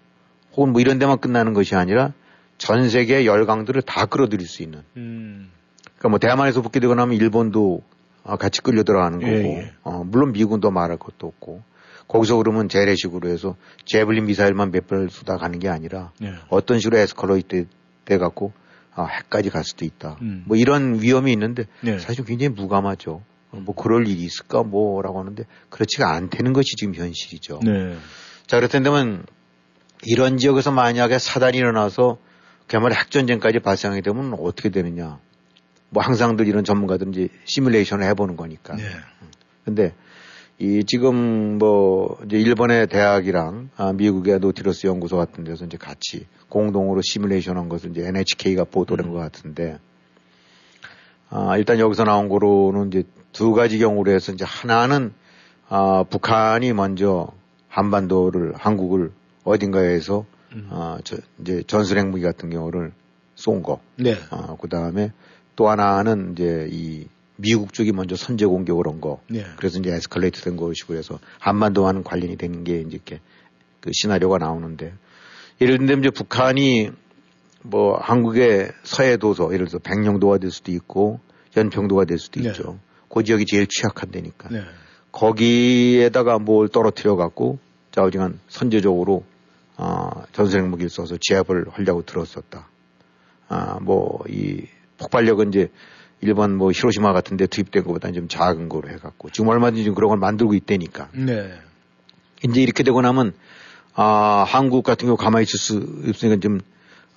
혹은 뭐 이런 데만 끝나는 것이 아니라 전 세계의 열강들을 다 끌어들일 수 있는 음. 그러니까 뭐 대만에서 붙게 되거나 하면 일본도 아, 같이 끌려 들어가는 거고 예, 예. 어, 물론 미국은 더 말할 것도 없고 거기서 그러면 재래식으로 해서 제블린 미사일만 몇 발 쏘다 가는 게 아니라 예. 어떤 식으로 에스컬레이트 돼 갖고 아, 핵까지 갈 수도 있다. 음. 뭐 이런 위험이 있는데 네. 사실 굉장히 무감하죠. 뭐 그럴 일이 있을까 뭐라고 하는데 그렇지가 않다는 것이 지금 현실이죠. 네. 자, 그렇다면 이런 지역에서 만약에 사단이 일어나서 그야말로 핵전쟁까지 발생하게 되면 어떻게 되느냐. 뭐 항상들 이런 전문가들은 시뮬레이션을 해보는 거니까. 네. 근데 이 지금 뭐 이제 일본의 대학이랑 아 미국의 노틸러스 연구소 같은 데서 이제 같이 공동으로 시뮬레이션한 것을 이제 엔에이치케이가 보도된 음. 것 같은데 아 일단 여기서 나온 거로는 이제 두 가지 경우로 해서 이제 하나는 아 북한이 먼저 한반도를 한국을 어딘가에서 음. 아 저 이제 전술핵무기 같은 경우를 쏜 거. 네. 아 그다음에 또 하나는 이제 이 미국 쪽이 먼저 선제 공격을 한 거. 네. 그래서 이제 에스컬레이트 된 것이고 해서 한반도와는 관련이 되는 게 이제 이렇게 그 시나리오가 나오는데 예를 들면 이제 북한이 뭐 한국의 서해 도서 예를 들어서 백령도가 될 수도 있고 연평도가 될 수도 네. 있죠. 그 지역이 제일 취약한 데니까. 네. 거기에다가 뭘 떨어뜨려 갖고 자우징한 선제적으로 어, 전술핵 무기를 써서 제압을 하려고 들었었다. 아, 뭐 이 폭발력은 이제 일본 뭐 히로시마 같은 데 투입된 것보다는 좀 작은 거로 해갖고 지금 얼마든지 그런 걸 만들고 있다니까. 네. 이제 이렇게 되고 나면 아 한국 같은 경우 가만히 있을 수 없으니까 좀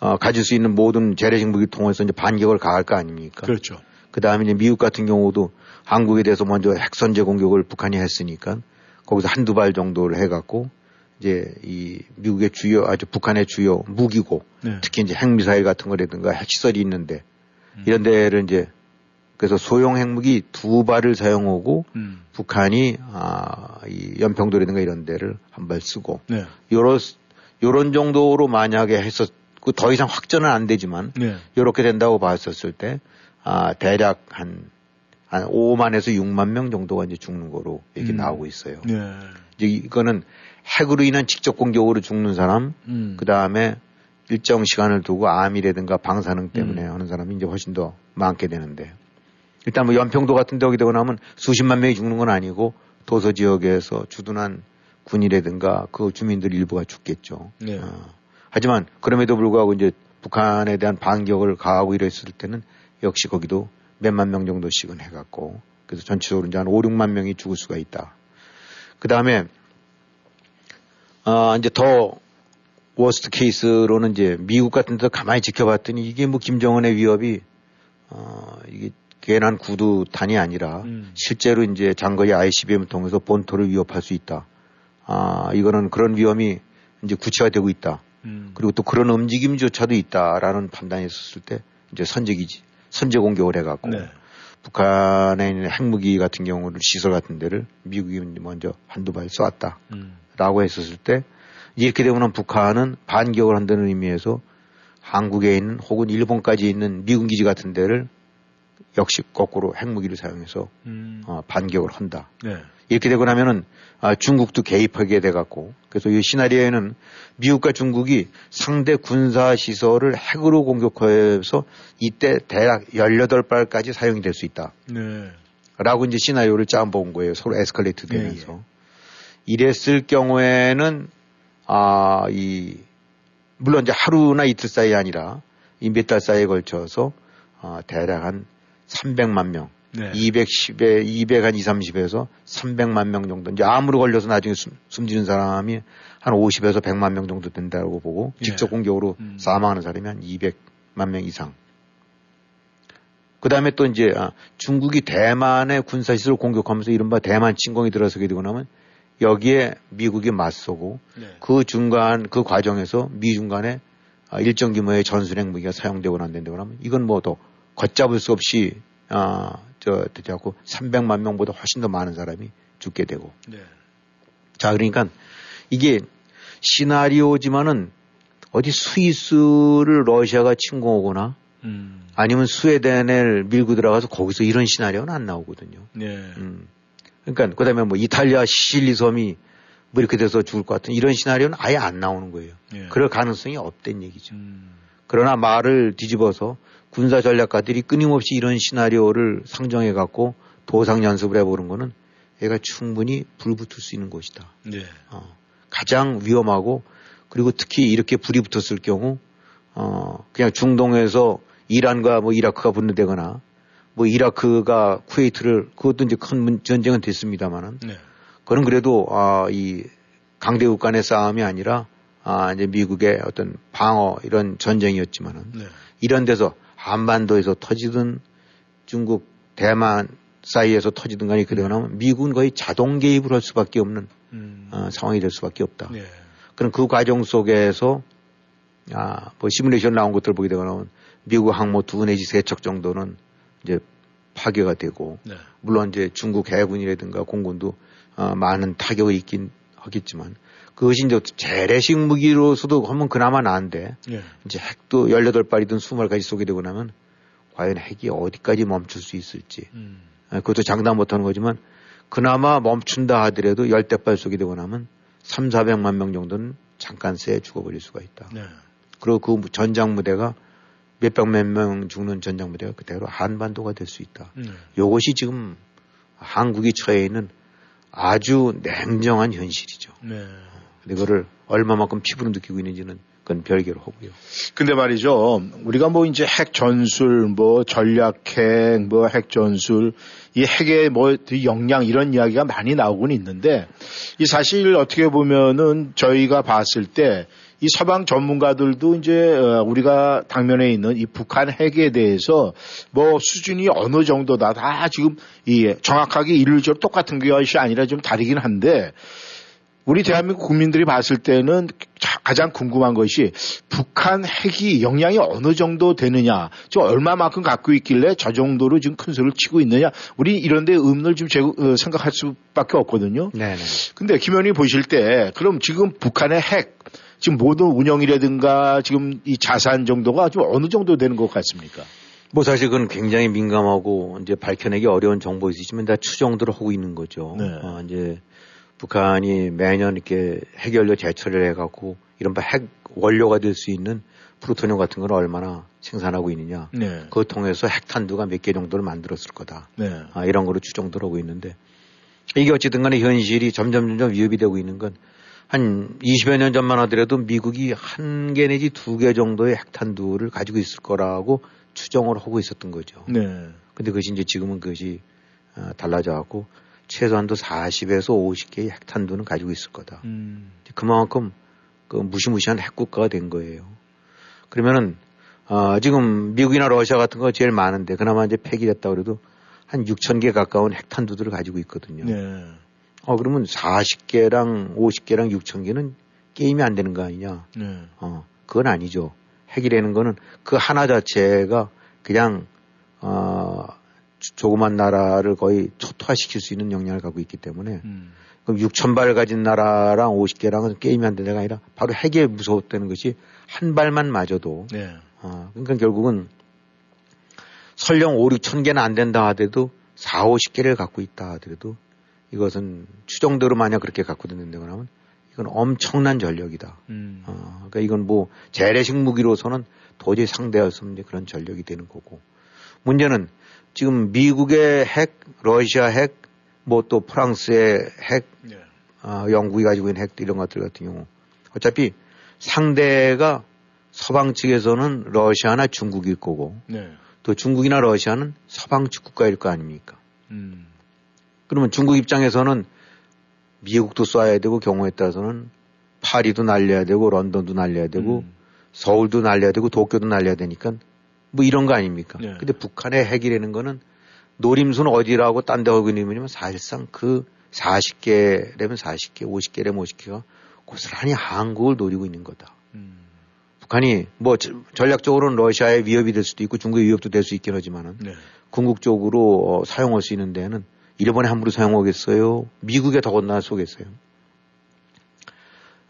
어, 가질 수 있는 모든 재래식 무기를 통해서 이제 반격을 가할 거 아닙니까? 그렇죠. 그 다음에 이제 미국 같은 경우도 한국에 대해서 먼저 핵선제 공격을 북한이 했으니까 거기서 한두 발 정도를 해갖고 이제 이 미국의 주요 아주 북한의 주요 무기고 네. 특히 이제 핵미사일 같은 거라든가 핵시설이 있는데 음. 이런 데를 이제 그래서 소형 핵무기 두 발을 사용하고 음. 북한이 아, 이 연평도라든가 이런 데를 한 발 쓰고 네. 요런 요런 정도로 만약에 했었고 더 이상 확전은 안 되지만 네. 요렇게 된다고 봤었을 때 아, 대략 한 한 오만에서 육만 명 정도가 이제 죽는 거로 이렇게 음. 나오고 있어요. 네. 이제 이거는 핵으로 인한 직접 공격으로 죽는 사람, 음. 그 다음에 일정 시간을 두고 암이라든가 방사능 때문에 음. 하는 사람이 이제 훨씬 더 많게 되는데. 일단 뭐 연평도 같은 데 오게 되고 나면 수십만 명이 죽는 건 아니고 도서 지역에서 주둔한 군이라든가 그 주민들 일부가 죽겠죠. 네. 어. 하지만 그럼에도 불구하고 이제 북한에 대한 반격을 가하고 이랬을 때는 역시 거기도 몇만 명 정도씩은 해갖고 그래서 전체적으로 이제 한 오, 육만 명이 죽을 수가 있다. 그 다음에, 어, 이제 더 워스트 케이스로는 이제 미국 같은 데서 가만히 지켜봤더니 이게 뭐 김정은의 위협이 어, 이게 괜한 구두탄이 아니라 음. 실제로 이제 장거리 아이씨비엠을 통해서 본토를 위협할 수 있다. 아, 이거는 그런 위험이 이제 구체화되고 있다. 음. 그리고 또 그런 움직임조차도 있다라는 판단이 있었을 때 이제 선제기지, 선제 공격을 해갖고 네. 북한에 있는 핵무기 같은 경우는 시설 같은 데를 미국이 먼저 한두 발 쐈다. 음. 라고 했었을 때 이렇게 되면 북한은 반격을 한다는 의미에서 한국에 있는 혹은 일본까지 있는 미군 기지 같은 데를 역시 거꾸로 핵무기를 사용해서 음. 어, 반격을 한다. 네. 이렇게 되고 나면은 아, 중국도 개입하게 돼갖고 그래서 이 시나리오에는 미국과 중국이 상대 군사 시설을 핵으로 공격해서 이때 대략 열여덟 발까지 사용이 될 수 있다. 네. 라고 이제 시나리오를 짜본 거예요. 서로 에스컬레이트 되면서. 네. 이랬을 경우에는 아, 이 물론 이제 하루나 이틀 사이 아니라 이 몇 달 사이에 걸쳐서 아, 대략 한 삼백만 명, 네. 이백십에, 이백 한 이삼십에서 삼백만 명 정도. 이제 암으로 걸려서 나중에 숨, 숨지는 사람이 한 오십에서 백만 명 정도 된다고 보고 네. 직접 공격으로 음. 사망하는 사람이 한 이백만 명 이상. 그 다음에 또 이제 아, 중국이 대만의 군사시설을 공격하면서 이른바 대만 침공이 들어서게 되고 나면 여기에 미국이 맞서고 네. 그 중간, 그 과정에서 미중 간에 아, 일정 규모의 전술핵 무기가 사용되고 난다고 하면 이건 뭐 더 걷잡을 수 없이, 아, 저, 되자고 삼백만 명보다 훨씬 더 많은 사람이 죽게 되고. 네. 자, 그러니까 이게 시나리오지만은 어디 스위스를 러시아가 침공하거나 음. 아니면 스웨덴을 밀고 들어가서 거기서 이런 시나리오는 안 나오거든요. 네. 음. 그러니까 그 다음에 뭐 이탈리아 시실리 섬이 뭐 이렇게 돼서 죽을 것 같은 이런 시나리오는 아예 안 나오는 거예요. 네. 그럴 가능성이 없단 얘기죠. 음. 그러나 말을 뒤집어서 군사 전략가들이 끊임없이 이런 시나리오를 상정해 갖고 도상 연습을 해보는 거는 얘가 충분히 불붙을 수 있는 곳이다. 네. 어, 가장 위험하고 그리고 특히 이렇게 불이 붙었을 경우 어, 그냥 중동에서 이란과 뭐 이라크가 붙는다거나 뭐 이라크가 쿠웨이트를 그것도 이제 큰 전쟁은 됐습니다만은 네. 그건 그래도 아, 이 강대국 간의 싸움이 아니라 아, 이제 미국의 어떤 방어 이런 전쟁이었지만은 네. 이런 데서 한반도에서 터지든 중국, 대만 사이에서 터지든 간에 그대로 나오면 미국은 거의 자동 개입을 할 수밖에 없는 음. 어, 상황이 될 수밖에 없다. 네. 그럼 그 과정 속에서 아, 뭐 시뮬레이션 나온 것들을 보게 되면 미국 항모 두 내지 세 척 정도는 이제 파괴가 되고 네. 물론 이제 중국 해군이라든가 공군도 어, 많은 타격을 입긴 하겠지만 그것이 이제 재래식 무기로서도 하면 그나마 나은데 네. 이제 핵도 열여덟 발이든 스무 발까지 쏘게 되고 나면 과연 핵이 어디까지 멈출 수 있을지 음. 그것도 장담 못하는 거지만 그나마 멈춘다 하더라도 열댓 발 쏘게 되고 나면 삼사백만 명 정도는 잠깐 새 죽어버릴 수가 있다. 네. 그리고 그 전장무대가 몇백 몇 명 죽는 전장무대가 그대로 한반도가 될 수 있다. 네. 이것이 지금 한국이 처해 있는 아주 냉정한 현실이죠. 네. 이거를 얼마만큼 피부로 느끼고 있는지는 그건 별개로 하고요. 근데 말이죠. 우리가 뭐 이제 핵 전술, 뭐 전략핵, 뭐 핵 전술, 이 핵의 뭐 역량 이런 이야기가 많이 나오곤 있는데 이 사실 어떻게 보면은 저희가 봤을 때 이 서방 전문가들도 이제 우리가 당면에 있는 이 북한 핵에 대해서 뭐 수준이 어느 정도다 다 지금 이 정확하게 일률적으로 똑같은 것이 아니라 좀 다르긴 한데 우리 대한민국 국민들이 봤을 때는 가장 궁금한 것이 북한 핵이 역량이 어느 정도 되느냐, 저 얼마만큼 갖고 있길래 저 정도로 지금 큰 소리를 치고 있느냐, 우리 이런 데 의문을 좀 제고, 어, 생각할 수밖에 없거든요. 네네. 근데 김 의원님 보실 때 그럼 지금 북한의 핵, 지금 모든 운영이라든가 지금 이 자산 정도가 좀 어느 정도 되는 것 같습니까? 뭐 사실 그건 굉장히 민감하고 이제 밝혀내기 어려운 정보 있으시면 다 추정들을 하고 있는 거죠. 네. 아, 이제 북한이 매년 이렇게 핵연료 재처리를 해갖고 이른바 핵 원료가 될 수 있는 플루토늄 같은 걸 얼마나 생산하고 있느냐. 네. 그걸 통해서 핵탄두가 몇 개 정도를 만들었을 거다. 네. 아, 이런 거로 추정들 하고 있는데 이게 어쨌든 간에 현실이 점점 점점 위협이 되고 있는 건 한 이십여 년 전만 하더라도 미국이 한 개 내지 두 개 정도의 핵탄두를 가지고 있을 거라고 추정을 하고 있었던 거죠. 네. 근데 그것이 이제 지금은 그것이 달라져갖고 최소한도 사십에서 오십 개의 핵탄두는 가지고 있을 거다. 음. 그만큼 그 무시무시한 핵국가가 된 거예요. 그러면은 어 지금 미국이나 러시아 같은 거 제일 많은데 그나마 이제 폐기됐다 그래도 한 육천 개 가까운 핵탄두들을 가지고 있거든요. 네. 어 그러면 사십 개랑 오십 개랑 육천 개는 게임이 안 되는 거 아니냐? 네. 어 그건 아니죠. 핵이라는 거는 그 하나 자체가 그냥 어. 조그만 나라를 거의 초토화시킬 수 있는 역량을 갖고 있기 때문에 음. 그럼 육천 발 가진 나라랑 오십 개랑은 게임이 안 되는 게 아니라 바로 핵에 무서웠다는 것이 한 발만 맞아도 네. 어, 그러니까 결국은 설령 오천, 육천 개는 안 된다 하더라도 사백, 오십 개를 갖고 있다 하더라도 이것은 추정대로 만약 그렇게 갖고 된다고 하면 이건 엄청난 전력이다. 음. 어, 그러니까 이건 뭐 재래식 무기로서는 도저히 상대할 수 없는 그런 전력이 되는 거고 문제는 지금 미국의 핵, 러시아 핵, 뭐 또 프랑스의 핵, 네. 어, 영국이 가지고 있는 핵 이런 것들 같은 경우 어차피 상대가 서방 측에서는 러시아나 중국일 거고 네. 또 중국이나 러시아는 서방 측 국가일 거 아닙니까? 음. 그러면 중국 입장에서는 미국도 쏴야 되고 경우에 따라서는 파리도 날려야 되고 런던도 날려야 되고 음. 서울도 날려야 되고 도쿄도 날려야 되니까 뭐 이런 거 아닙니까? 네. 근데 북한의 핵이라는 거는 노림수는 어디라고 딴 데 하고 있냐면 사실상 그 사십 개라면 사십 개, 오십 개라면 오십 개가 고스란히 한국을 노리고 있는 거다. 음. 북한이 뭐 전략적으로는 러시아의 위협이 될 수도 있고 중국의 위협도 될 수 있긴 하지만은 네. 궁극적으로 어, 사용할 수 있는 데는 일본에 함부로 사용하겠어요? 미국에 더건나 쏘겠어요?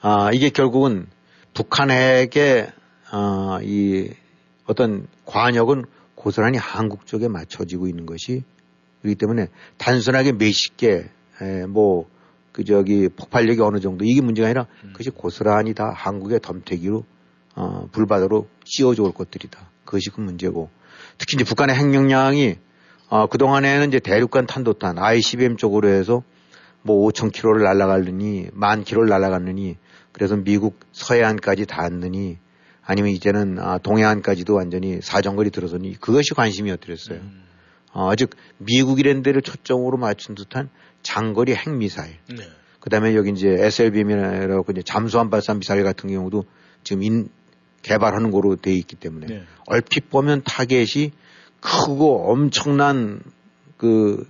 아, 이게 결국은 북한 핵의 어, 이 어떤 관역은 고스란히 한국 쪽에 맞춰지고 있는 것이 그렇기 때문에 단순하게 몇십 개, 뭐, 그 저기 폭발력이 어느 정도 이게 문제가 아니라 음. 그것이 고스란히 다 한국의 덤태기로, 어, 불바다로 씌워져 올 것들이다. 그것이 그 문제고 특히 이제 북한의 핵력량이, 어, 그동안에는 이제 대륙간 탄도탄, 아이씨비엠 쪽으로 해서 뭐 오천 킬로미터를 날아갔느니, 만 킬로미터를 날아갔느니, 그래서 미국 서해안까지 닿았느니, 아니면 이제는 동해안까지도 완전히 사정거리 들어서니 그것이 관심이었더랬어요. 음. 어, 즉 미국이란 데를 초점으로 맞춘 듯한 장거리 핵미사일. 네. 그 다음에 여기 이제 에스엘비엠이라고 이제 잠수함 발산 미사일 같은 경우도 지금 인, 개발하는 거로 돼 있기 때문에 네. 얼핏 보면 타겟이 크고 엄청난 그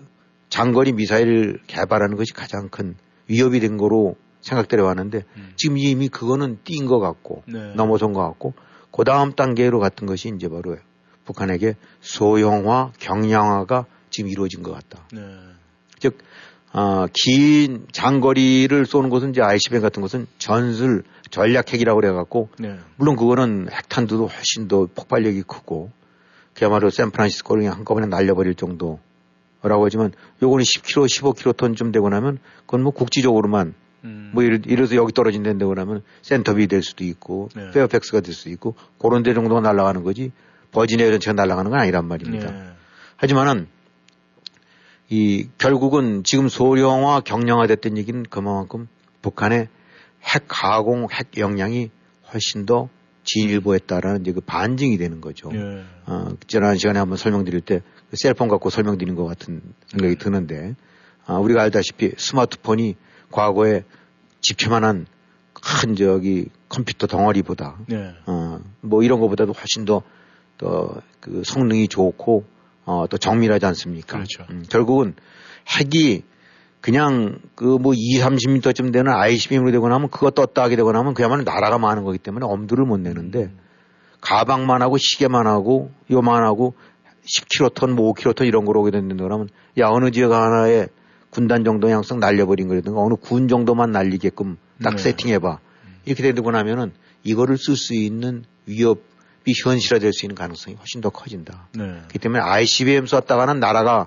장거리 미사일 개발하는 것이 가장 큰 위협이 된 거로 생각되려 하는데 음. 지금 이미 그거는 뛴 것 같고 네. 넘어선 것 같고 그 다음 단계로 같은 것이 이제 바로 북한에게 소형화, 경량화가 지금 이루어진 것 같다. 네. 즉, 어, 긴 장거리를 쏘는 것은 이제 아이씨비엠 같은 것은 전술 전략핵이라고 그래갖고 네. 물론 그거는 핵탄두도 훨씬 더 폭발력이 크고 그야말로 샌프란시스코를 그냥 한꺼번에 날려버릴 정도. 라고 하지만 요거는 십 킬로그램, 십오 킬로톤쯤 되고 나면 그건 뭐 국지적으로만 음. 뭐 예를, 예를 들어서 여기 떨어진 데 되고 나면 센터비 될 수도 있고 네. 페어팩스가 될 수도 있고 그런 데 정도가 날아가는 거지 버지니아 전체가 날아가는 건 아니란 말입니다. 네. 하지만은 이 결국은 지금 소형화 경량화 됐던 얘기는 그만큼 북한의 핵 가공 핵 역량이 훨씬 더 진일보했다라는 이제 그 반증이 되는 거죠. 예. 어, 지난 시간에 한번 설명드릴 때 셀폰 갖고 설명드린 것 같은 생각이 예. 드는데, 어, 우리가 알다시피 스마트폰이 과거에 집채만한 큰 저기 컴퓨터 덩어리보다, 예. 어, 뭐 이런 것보다도 훨씬 더, 더 그 성능이 좋고, 어, 또 정밀하지 않습니까? 그렇죠. 음, 결국은 핵이 그냥 그 뭐 이십, 삼십 미터쯤 되는 아이씨비엠으로 되고 나면 그거 떴다 하게 되고 나면 그야말로 나라가 많은 거기 때문에 엄두를 못 내는데 음. 가방만 하고 시계만 하고 요만 하고 십 킬로톤 뭐 오 킬로톤 이런 거로 오게 된다고 그러면 야 어느 지역 하나에 군단 정도 양성 날려버린 거라든가 어느 군 정도만 날리게끔 딱 네. 세팅해봐. 음. 이렇게 되고 나면은 이거를 쓸 수 있는 위협이 현실화될 수 있는 가능성이 훨씬 더 커진다. 네. 그렇기 때문에 아이씨비엠 쐈다가는 나라가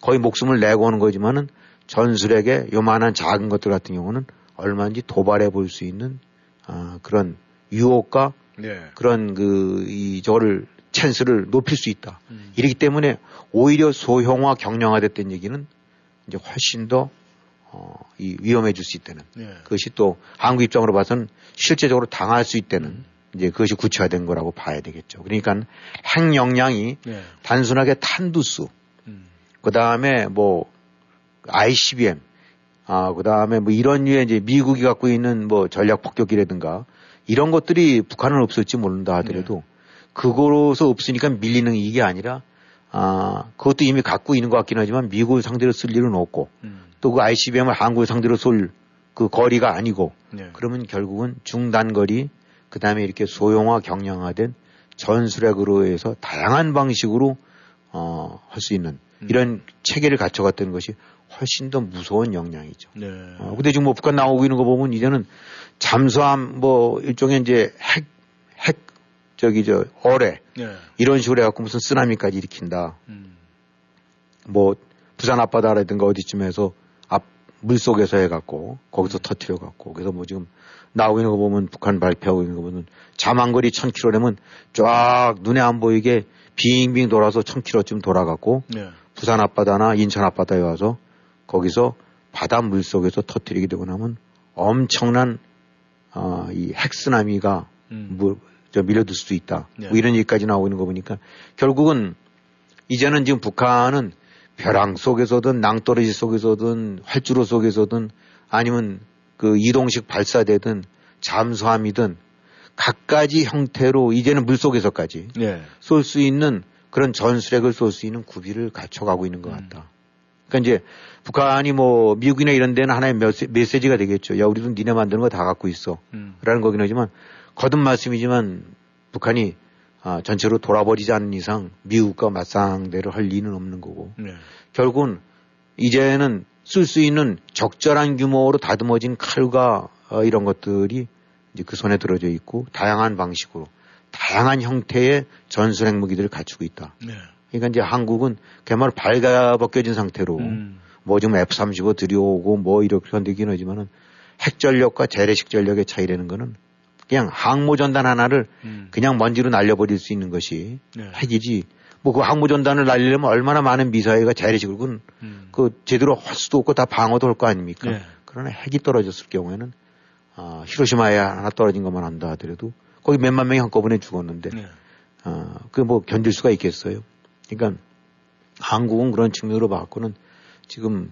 거의 목숨을 내고 오는 거지만은 전술에게 요만한 작은 것들 같은 경우는 얼마인지 도발해 볼 수 있는, 아, 그런 유혹과 네. 그런 그, 이, 저를, 찬스를 높일 수 있다. 음. 이렇기 때문에 오히려 소형화, 경량화 됐던 얘기는 이제 훨씬 더, 어, 이 위험해 줄 수 있다는. 네. 그것이 또 한국 입장으로 봐서는 실제적으로 당할 수 있다는 음. 이제 그것이 구체화된 거라고 봐야 되겠죠. 그러니까 핵 역량이 네. 단순하게 탄두수, 음. 그 다음에 뭐, 아이씨비엠, 아, 그 다음에 뭐 이런 류의 이제 미국이 갖고 있는 뭐 전략 폭격기라든가 이런 것들이 북한은 없을지 모른다 하더라도 네. 그거로서 없으니까 밀리는 이게 아니라 아, 그것도 이미 갖고 있는 것 같긴 하지만 미국을 상대로 쓸 일은 없고 음. 또 그 아이씨비엠을 한국을 상대로 쏠 그 거리가 아니고 네. 그러면 결국은 중단거리 그 다음에 이렇게 소형화 경량화된 전술핵으로 해서 다양한 방식으로 어, 할 수 있는 음. 이런 체계를 갖춰갔던 것이 훨씬 더 무서운 역량이죠. 네. 어, 근데 지금 뭐 북한 나오고 있는 거 보면 이제는 잠수함 뭐 일종의 이제 핵, 핵, 저기 저, 어뢰. 네. 이런 식으로 해갖고 무슨 쓰나미까지 일으킨다. 음. 뭐 부산 앞바다라든가 어디쯤에서 앞, 물 속에서 해갖고 거기서 음. 터트려갖고 그래서 뭐 지금 나오고 있는 거 보면 북한 발표하고 있는 거 보면 자망거리 천 킬로그램은 쫙 눈에 안 보이게 빙빙 돌아서 천 킬로미터쯤 돌아갖고 네. 부산 앞바다나 인천 앞바다에 와서 거기서 바다 물속에서 터뜨리게 되고 나면 엄청난 어, 이 핵쓰나미가 음. 뭐, 저 밀려들 수도 있다. 네. 뭐 이런 얘기까지 나오고 있는 거 보니까 결국은 이제는 지금 북한은 벼랑 속에서든 낭떠러지 속에서든 활주로 속에서든 아니면 그 이동식 발사대든 잠수함이든 각가지 형태로 이제는 물속에서까지 네. 쏠 수 있는 그런 전술핵을 쏠 수 있는 구비를 갖춰가고 있는 것 같다. 음. 그러니까 이제 북한이 뭐 미국이나 이런 데는 하나의 메시, 메시지가 되겠죠. 야, 우리도 니네 만드는 거 다 갖고 있어. 음. 라는 거긴 하지만 거듭 말씀이지만 북한이 아, 전체로 돌아버리지 않는 이상 미국과 맞상대를 할 리는 없는 거고 네. 결국은 이제는 쓸 수 있는 적절한 규모로 다듬어진 칼과 어, 이런 것들이 이제 그 손에 들어져 있고 다양한 방식으로 다양한 형태의 전술핵 무기들을 갖추고 있다. 네. 그러니까 이제 한국은 그야말로 발가벗겨진 상태로 음. 뭐 지금 에프 삼십오 들여오고 뭐 이렇게 건드긴 하지만은 핵전력과 재래식 전력의 차이라는 거는 그냥 항모전단 하나를 음. 그냥 먼지로 날려버릴 수 있는 것이 네. 핵이지 뭐 그 항모전단을 날리려면 얼마나 많은 미사일과 재래식을 그건 음. 그 제대로 할 수도 없고 다 방어도 할 거 아닙니까? 네. 그러나 핵이 떨어졌을 경우에는 어, 히로시마에 하나 떨어진 것만 한다 하더라도 거기 몇만 명이 한꺼번에 죽었는데 네. 어, 그 뭐 견딜 수가 있겠어요? 그러니까 한국은 그런 측면으로 봐서는 지금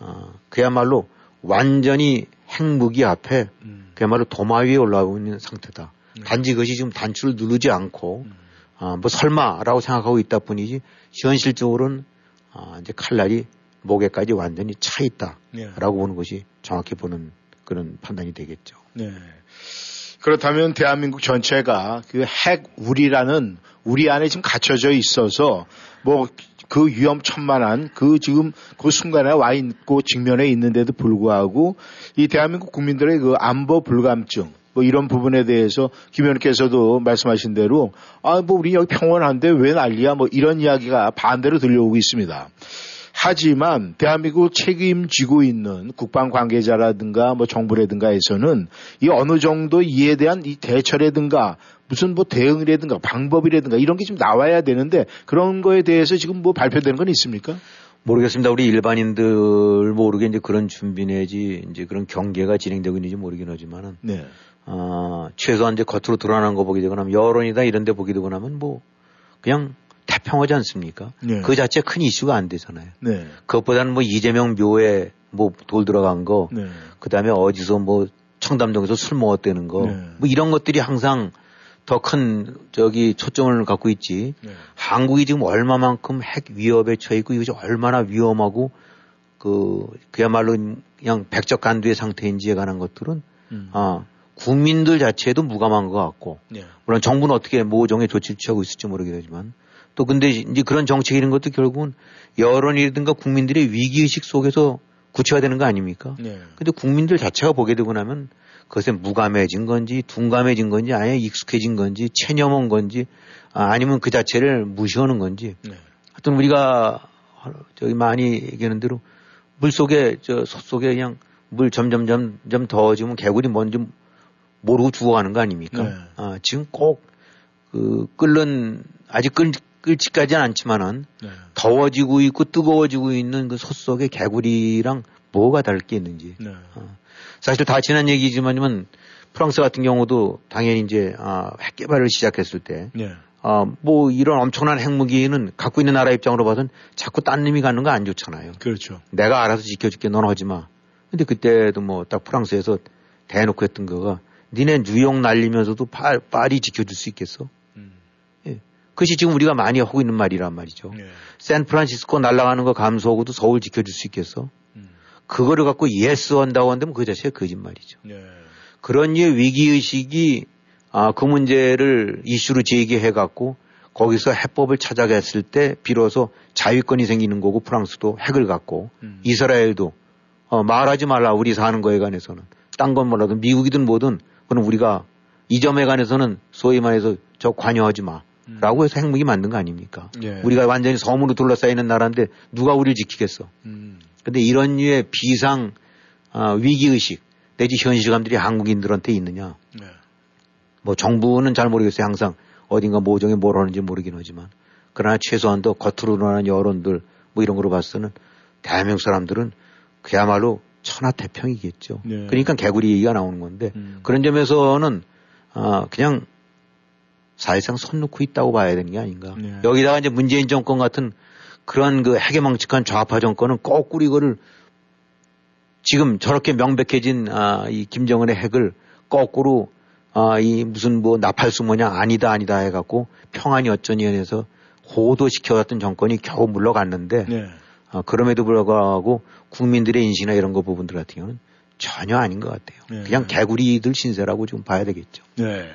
어, 그야말로 완전히 핵무기 앞에 음. 그야말로 도마 위에 올라오고 있는 상태다. 네. 단지 그것이 지금 단추를 누르지 않고 음. 어, 뭐 설마라고 생각하고 있다 뿐이지 현실적으로는 어, 이제 칼날이 목에까지 완전히 차 있다라고 네. 보는 것이 정확히 보는 그런 판단이 되겠죠. 네. 그렇다면 대한민국 전체가 그 핵 우리라는 우리 안에 지금 갇혀져 있어서 뭐 그 위험천만한 그 지금 그 순간에 와 있고 직면에 있는데도 불구하고 이 대한민국 국민들의 그 안보 불감증 뭐 이런 부분에 대해서 김 의원께서도 말씀하신 대로 아 뭐 우리 여기 평온한데 왜 난리야 뭐 이런 이야기가 반대로 들려오고 있습니다. 하지만 대한민국 책임지고 있는 국방 관계자라든가 뭐 정부라든가에서는 이 어느 정도 이에 대한 이 대처라든가 무슨 뭐 대응이라든가 방법이라든가 이런 게 좀 나와야 되는데 그런 거에 대해서 지금 뭐 발표되는 건 있습니까? 모르겠습니다. 우리 일반인들 모르게 이제 그런 준비 내지 이제 그런 경계가 진행되고 있는지 모르긴 하지만은 네. 어, 최소한 이제 겉으로 드러나는 거 보게 되거나 하면 여론이다 이런 데 보게 되거나 하면 뭐 그냥 태평하지 않습니까? 네. 그 자체 큰 이슈가 안 되잖아요. 네. 그것보다는 뭐 이재명 묘에 뭐 돌 들어간 거, 네. 그 다음에 어디서 뭐 청담동에서 술 먹었다는 거, 네. 뭐 이런 것들이 항상 더 큰 저기 초점을 갖고 있지. 네. 한국이 지금 얼마만큼 핵 위협에 처해 있고 이것이 얼마나 위험하고 그 그야말로 그냥 백척간두의 상태인지에 관한 것들은 음. 아. 국민들 자체도 무감한 것 같고, 네. 물론 정부는 어떻게 모종의 조치를 취하고 있을지 모르겠지만, 또 근데 이제 그런 정책 이런 것도 결국은 여론이라든가 국민들의 위기의식 속에서 구체화되는 거 아닙니까? 네. 근데 국민들 자체가 보게 되고 나면 그것에 무감해진 건지, 둔감해진 건지, 아예 익숙해진 건지, 체념한 건지, 아, 아니면 그 자체를 무시하는 건지, 네. 하여튼 우리가 저기 많이 얘기하는 대로 물 속에, 저, 솥 속에 그냥 물 점점, 점점 더워지면 개구리 뭔지 모르고 죽어가는 거 아닙니까? 네. 아, 지금 꼭, 그, 끓는, 아직 끓, 끓지까지는 않지만은, 네. 더워지고 있고 뜨거워지고 있는 그 솥 속에 개구리랑 뭐가 다를 게 있는지. 네. 아, 사실 다 지난 얘기지만은, 프랑스 같은 경우도 당연히 이제, 아, 핵 개발을 시작했을 때, 네. 아, 뭐 이런 엄청난 핵무기는 갖고 있는 나라 입장으로 봐서는 자꾸 딴 놈이 갖는 거 안 좋잖아요. 그렇죠. 내가 알아서 지켜줄게, 넌 하지 마. 근데 그때도 뭐 딱 프랑스에서 대놓고 했던 거가, 니네 뉴욕 날리면서도 파, 파리 지켜줄 수 있겠어? 음. 예. 그것이 지금 우리가 많이 하고 있는 말이란 말이죠. 예. 샌프란시스코 날아가는 거 감소하고도 서울 지켜줄 수 있겠어? 음. 그거를 갖고 예스 한다고 한다면 그 자체가 거짓말이죠. 예. 그런 예 위기의식이 아, 그 문제를 이슈로 제기해갖고 거기서 해법을 찾아갔을 때 비로소 자위권이 생기는 거고 프랑스도 핵을 갖고 음. 이스라엘도 어, 말하지 말라 우리 사는 거에 관해서는 딴 건 몰라도 미국이든 뭐든 그건 우리가 이 점에 관해서는 소위 말해서 저 관여하지 마. 음. 라고 해서 핵무기 만든 거 아닙니까? 예. 우리가 완전히 섬으로 둘러싸이는 나라인데 누가 우리를 지키겠어? 음. 근데 이런 류의 비상, 어, 위기의식, 내지 현실감들이 한국인들한테 있느냐. 예. 뭐 정부는 잘 모르겠어요. 항상 어딘가 모종에 뭘 하는지 모르긴 하지만. 그러나 최소한도 겉으로 드러나는 여론들 뭐 이런 거로 봤을 때는 대한민국 사람들은 그야말로 천하태평이겠죠. 네. 그러니까 개구리 얘기가 나오는 건데 음. 그런 점에서는 아 그냥 사실상 손 놓고 있다고 봐야 되는 게 아닌가. 네. 여기다가 이제 문재인 정권 같은 그런 그 해괴망측한 좌파 정권은 거꾸로 이거를 지금 저렇게 명백해진 아, 이 김정은의 핵을 거꾸로 아, 이 무슨 뭐 나팔수 뭐냐 아니다 아니다 해갖고 평안이 어쩌니 해서 호도시켜왔던 정권이 겨우 물러갔는데. 네. 아, 그럼에도 불구하고 국민들의 인식이나 이런 거 부분들 같은 경우는 전혀 아닌 것 같아요. 네. 그냥 개구리들 신세라고 좀 봐야 되겠죠. 네.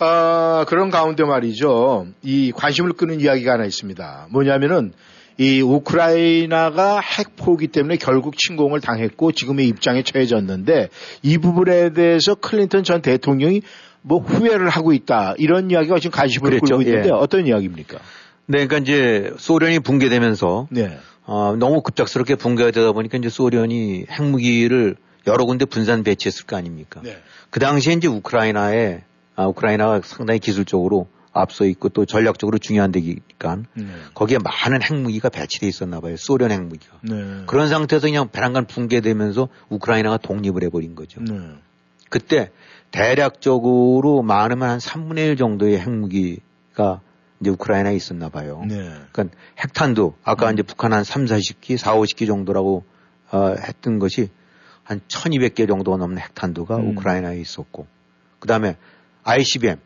아, 그런 가운데 말이죠. 이 관심을 끄는 이야기가 하나 있습니다. 뭐냐면은 이 우크라이나가 핵 포기 때문에 결국 침공을 당했고 지금의 입장에 처해졌는데 이 부분에 대해서 클린턴 전 대통령이 뭐 후회를 하고 있다. 이런 이야기가 지금 관심을 그랬죠. 끌고 있는데 예. 어떤 이야기입니까? 네, 그러니까 이제 소련이 붕괴되면서 네. 어, 너무 급작스럽게 붕괴가 되다 보니까 이제 소련이 핵무기를 여러 군데 분산 배치했을 거 아닙니까? 네. 그 당시에 이제 우크라이나에, 아, 우크라이나가 상당히 기술적으로 앞서 있고 또 전략적으로 중요한 데니까 네. 거기에 많은 핵무기가 배치되어 있었나 봐요. 소련 핵무기가. 네. 그런 상태에서 그냥 배란간 붕괴되면서 우크라이나가 독립을 해버린 거죠. 네. 그때 대략적으로 많으면 한 삼분의 일 정도의 핵무기가 이제 우크라이나에 있었나 봐요. 네. 그러니까 핵탄두, 아까 음. 이제 북한 한 삼, 사십 기, 사, 오십 기 정도라고 어, 했던 것이 한 천이백 개 정도 넘는 핵탄두가 음. 우크라이나에 있었고, 그 다음에 아이씨비엠,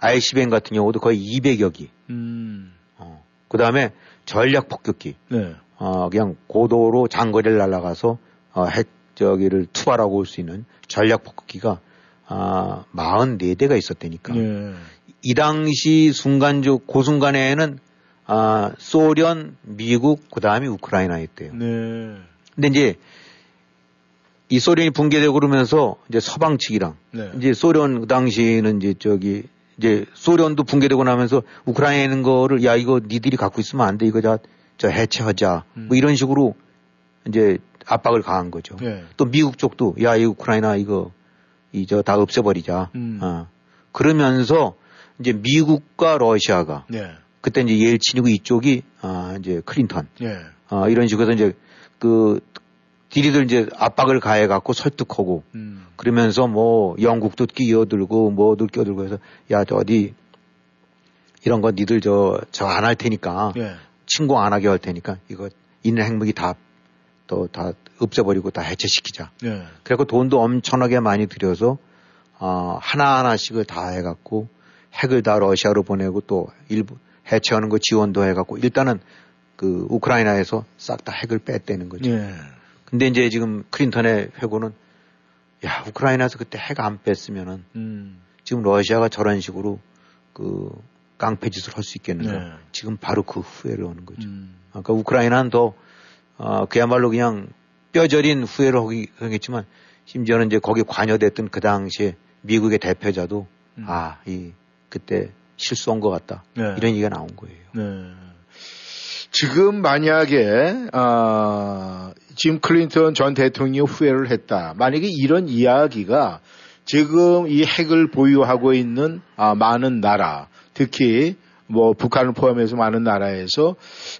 아이씨비엠 같은 경우도 거의 이백여 기. 음. 어, 그 다음에 전략 폭격기. 네. 어, 그냥 고도로 장거리를 날아가서 어, 핵 저기를 투발하고 올 수 있는 전략 폭격기가 아, 사십사 대가 있었다니까. 네. 이 당시 순간적 그 순간에는 아, 소련, 미국, 그 다음이 우크라이나였대요. 네. 근데 이제 이 소련이 붕괴되고 그러면서 이제 서방 측이랑 네. 이제 소련 그 당시에는 이제 저기 이제 소련도 붕괴되고 나면서 우크라이나 있는 거를 야 이거 니들이 갖고 있으면 안 돼 이거 다 저 해체하자 음. 뭐 이런 식으로 이제 압박을 가한 거죠. 네. 또 미국 쪽도 야 이 우크라이나 이거 이 저 다 없애버리자. 음. 어. 그러면서 이제 미국과 러시아가 네. 그때 이제 옐친이고 이쪽이 아 이제 클린턴 네. 어, 이런 식으로 이제 그 디리들 이제 압박을 가해 갖고 설득하고 음. 그러면서 뭐 영국도 끼어들고 뭐도 끼어들고 해서 야 저 어디 이런 거 니들 저 저 안 할 테니까 네. 침공 안 하게 할 테니까 이거 있는 핵무기 다 또 다 없애버리고 다 해체시키자. 네. 그래갖고 돈도 엄청나게 많이 들여서 어, 하나 하나씩을 다 해갖고 핵을 다 러시아로 보내고 또 일부 해체하는 거 지원도 해갖고 일단은 그 우크라이나에서 싹 다 핵을 뺐다는 거죠. 네. 근데 이제 지금 클린턴의 회고는 야 우크라이나에서 그때 핵 안 뺐으면은 음. 지금 러시아가 저런 식으로 그 깡패짓을 할 수 있겠는가. 네. 지금 바로 그 후회를 하는 거죠. 음. 그러니까 우크라이나는 더 어, 그야말로 그냥 뼈저린 후회를 하기, 하겠지만 심지어는 이제 거기에 관여됐던 그 당시에 미국의 대표자도 음. 아, 이 그때 실수한 것 같다. 네. 이런 얘기가 나온 거예요. 네. 지금 만약에 어, 짐 클린턴 전 대통령이 후회를 했다. 만약에 이런 이야기가 지금 이 핵을 보유하고 있는 아, 많은 나라, 특히 뭐 북한을 포함해서 많은 나라에서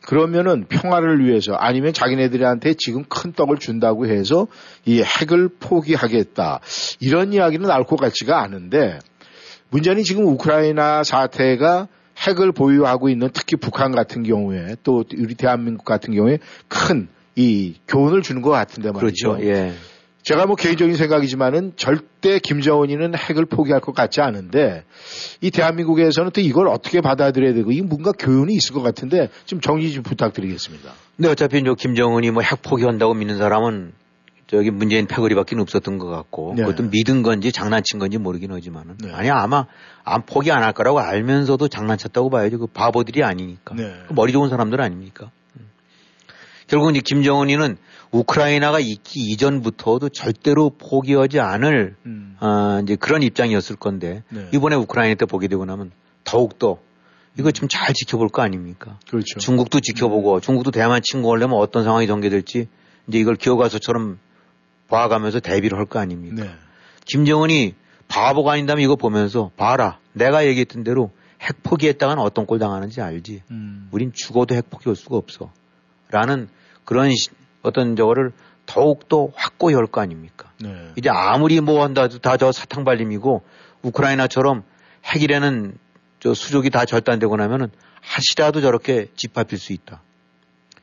그러면은 평화를 위해서 아니면 자기네들한테 지금 큰 떡을 준다고 해서 이 핵을 포기하겠다. 이런 이야기는 나올 것 같지가 않은데 문제는 지금 우크라이나 사태가 핵을 보유하고 있는 특히 북한 같은 경우에 또 우리 대한민국 같은 경우에 큰 이 교훈을 주는 것 같은데 말이죠. 그렇죠. 예. 제가 뭐 개인적인 생각이지만은 절대 김정은이는 핵을 포기할 것 같지 않은데 이 대한민국에서는 또 이걸 어떻게 받아들여야 되고 이 뭔가 교훈이 있을 것 같은데 좀 정리 좀 부탁드리겠습니다. 네, 어차피 저 김정은이 뭐 핵 포기한다고 믿는 사람은 저기 문재인 패거리밖에 없었던 것 같고 네. 그것도 믿은 건지 장난친 건지 모르긴 하지만은 네. 아니 아마 안 포기 안 할 거라고 알면서도 장난쳤다고 봐야죠. 그 바보들이 아니니까 네. 그 머리 좋은 사람들 아닙니까? 음. 결국 이제 김정은이는 우크라이나가 있기 이전부터도 절대로 포기하지 않을 음. 어, 이제 그런 입장이었을 건데 네. 이번에 우크라이나 때 보게 되고 나면 더욱 더 이거 좀 잘 지켜볼 거 아닙니까? 그렇죠. 중국도 지켜보고 음. 중국도 대만 침공하려면 어떤 상황이 전개될지 이제 이걸 기어가서처럼 봐가면서 대비를 할 거 아닙니까? 네. 김정은이 바보가 아닌다면 이거 보면서 봐라. 내가 얘기했던 대로 핵 포기했다가는 어떤 꼴 당하는지 알지. 음. 우린 죽어도 핵 포기할 수가 없어. 라는 그런 시, 어떤 저거를 더욱더 확고히 할 거 아닙니까? 네. 이제 아무리 뭐 한다 해도 다 저 사탕 발림이고 우크라이나처럼 핵이라는 저 수족이 다 절단되고 나면은 하시라도 저렇게 짓밟힐 수 있다.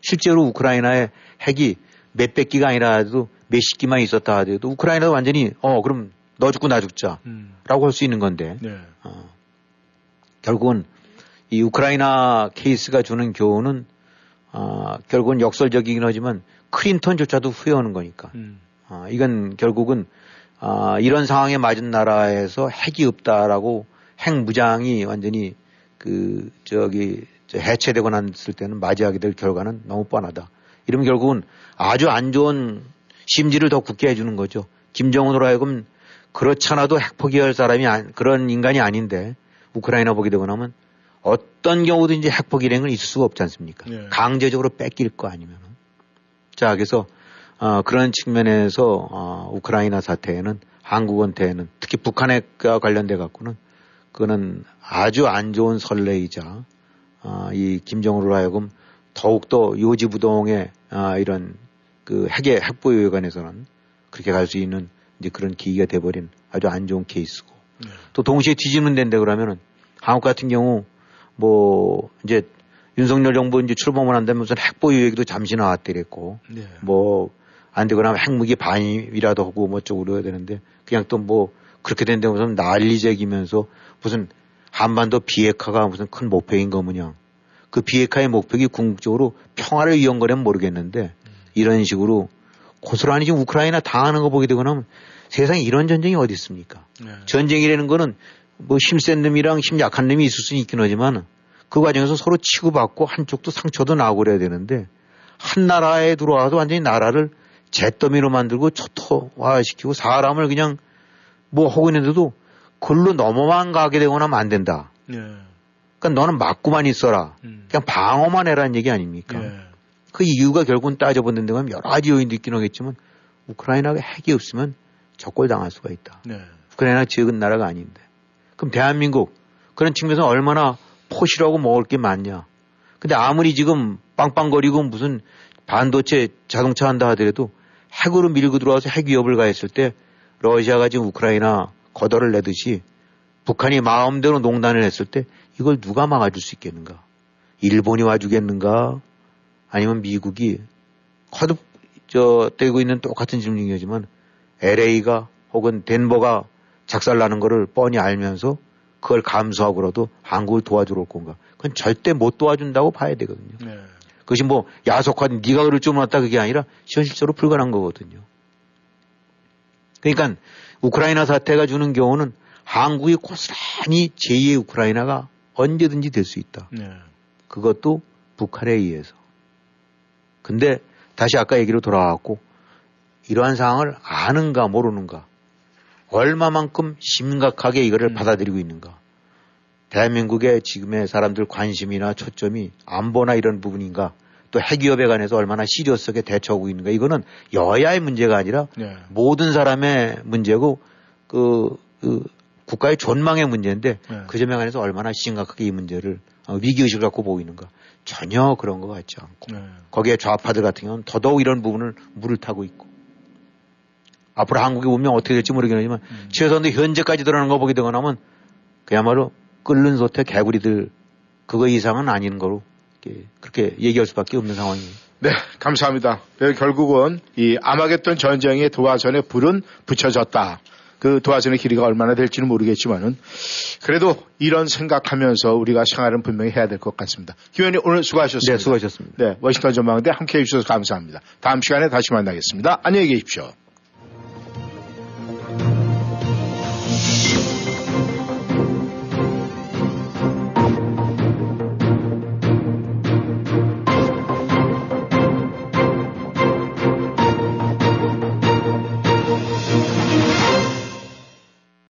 실제로 우크라이나의 핵이 몇백 기가 아니라도 몇십 기만 있었다 하더라도 우크라이나도 완전히 어 그럼 너 죽고 나 죽자라고 음. 할 수 있는 건데 네. 어, 결국은 이 우크라이나 케이스가 주는 교훈은 어, 결국은 역설적이긴 하지만 클린턴조차도 후회하는 거니까 음. 어, 이건 결국은 어, 이런 상황에 맞은 나라에서 핵이 없다라고 핵 무장이 완전히 그 저기 저 해체되고 났을 때는 맞이하게 될 결과는 너무 뻔하다. 이러면 결국은 아주 안 좋은 심지를 더 굳게 해주는 거죠. 김정은으로 하여금 그렇잖아도 핵 포기할 사람이 안, 그런 인간이 아닌데 우크라이나 보게 되고 나면 어떤 경우도 이제 핵 포기 행은 있을 수가 없지 않습니까? 네. 강제적으로 뺏길 거 아니면. 자, 그래서 어, 그런 측면에서 어, 우크라이나 사태에는 한국한테는 특히 북한과 관련돼 갖고는 그거는 아주 안 좋은 선례이자 어, 이 김정은으로 하여금 더욱더 요지부동의 어, 이런 그 핵의 핵보유에 관해서는 그렇게 갈 수 있는 이제 그런 기기가 돼버린 아주 안 좋은 케이스고 네. 또 동시에 뒤집는 데인데 그러면은 한국 같은 경우 뭐 이제 윤석열 정부 이제 출범을 한다면서 핵보유 얘기도 잠시 나왔더랬고 네. 뭐 안 되거나 핵무기 반입이라도 하고 뭐 쪽으로 해야 되는데 그냥 또 뭐 그렇게 된데 무슨 난리제기면서 무슨 한반도 비핵화가 무슨 큰 목표인 거 뭐냐. 그 비핵화의 목표가 궁극적으로 평화를 위한 거라면 모르겠는데 이런 식으로 고스란히 지금 우크라이나 당하는 거 보게 되고 나면 세상에 이런 전쟁이 어디 있습니까? 네. 전쟁이라는 거는 뭐 힘센 놈이랑 힘 약한 놈이 있을 수는 있긴 하지만 그 과정에서 서로 치고받고 한쪽도 상처도 나고 그래야 되는데 한 나라에 들어와서 완전히 나라를 잿더미로 만들고 초토화시키고 사람을 그냥 뭐 하고 있는데도 글로 넘어만 가게 되고 나면 안 된다. 네. 그러니까 너는 막고만 있어라. 음. 그냥 방어만 해라는 얘기 아닙니까? 네. 그 이유가 결국은 따져보는 데 보면 여러 가지 요인도 있긴 하겠지만 우크라이나가 핵이 없으면 적골당할 수가 있다. 네. 우크라이나가 적은 나라가 아닌데. 그럼 대한민국 그런 측면에서 얼마나 포시라고 먹을 게 많냐. 근데 아무리 지금 빵빵거리고 무슨 반도체 자동차 한다 하더라도 핵으로 밀고 들어와서 핵 위협을 가했을 때 러시아가 지금 우크라이나 거덜을 내듯이 북한이 마음대로 농단을 했을 때 이걸 누가 막아줄 수 있겠는가? 일본이 와주겠는가? 아니면 미국이 거듭 저 떼고 있는 똑같은 질문이지만 엘에이가 혹은 덴버가 작살나는 거를 뻔히 알면서 그걸 감수하고라도 한국을 도와주러 올 건가? 그건 절대 못 도와준다고 봐야 되거든요. 네. 그것이 뭐 야속한 네가 그럴 줄 몰랐다 그게 아니라 현실적으로 불가능한 거거든요. 그러니까 우크라이나 사태가 주는 경우는 한국이 고스란히 제이의 우크라이나가 언제든지 될 수 있다. 네. 그것도 북한에 의해서. 근데 다시 아까 얘기로 돌아왔고 이러한 상황을 아는가 모르는가 얼마만큼 심각하게 이거를 음. 받아들이고 있는가. 대한민국의 지금의 사람들 관심이나 초점이 안보나 이런 부분인가 또 핵위협에 관해서 얼마나 시리어스하게 대처하고 있는가. 이거는 여야의 문제가 아니라 네. 모든 사람의 문제고 그, 그 국가의 존망의 문제인데 네. 그 점에 관해서 얼마나 심각하게 이 문제를 위기의식을 갖고 보고 있는가. 전혀 그런 것 같지 않고 네. 거기에 좌파들 같은 경우는 더더욱 이런 부분을 물을 타고 있고 앞으로 한국의 운명 어떻게 될지 모르겠지만 음. 최소한도 현재까지 드러나는 거 보게 되고 나면 그야말로 끓는 솥에 개구리들 그거 이상은 아닌 거로 그렇게 얘기할 수밖에 없는 상황이에요. 네, 감사합니다. 결국은 이 아마겟돈 전쟁의 도화선에 불은 붙여졌다. 그 도화선의 길이가 얼마나 될지는 모르겠지만은 그래도 이런 생각하면서 우리가 생활은 분명히 해야 될 것 같습니다. 김 의원님 오늘 수고하셨습니다. 네, 수고하셨습니다. 네, 워싱턴 전망대 함께해 주셔서 감사합니다. 다음 시간에 다시 만나겠습니다. 안녕히 계십시오.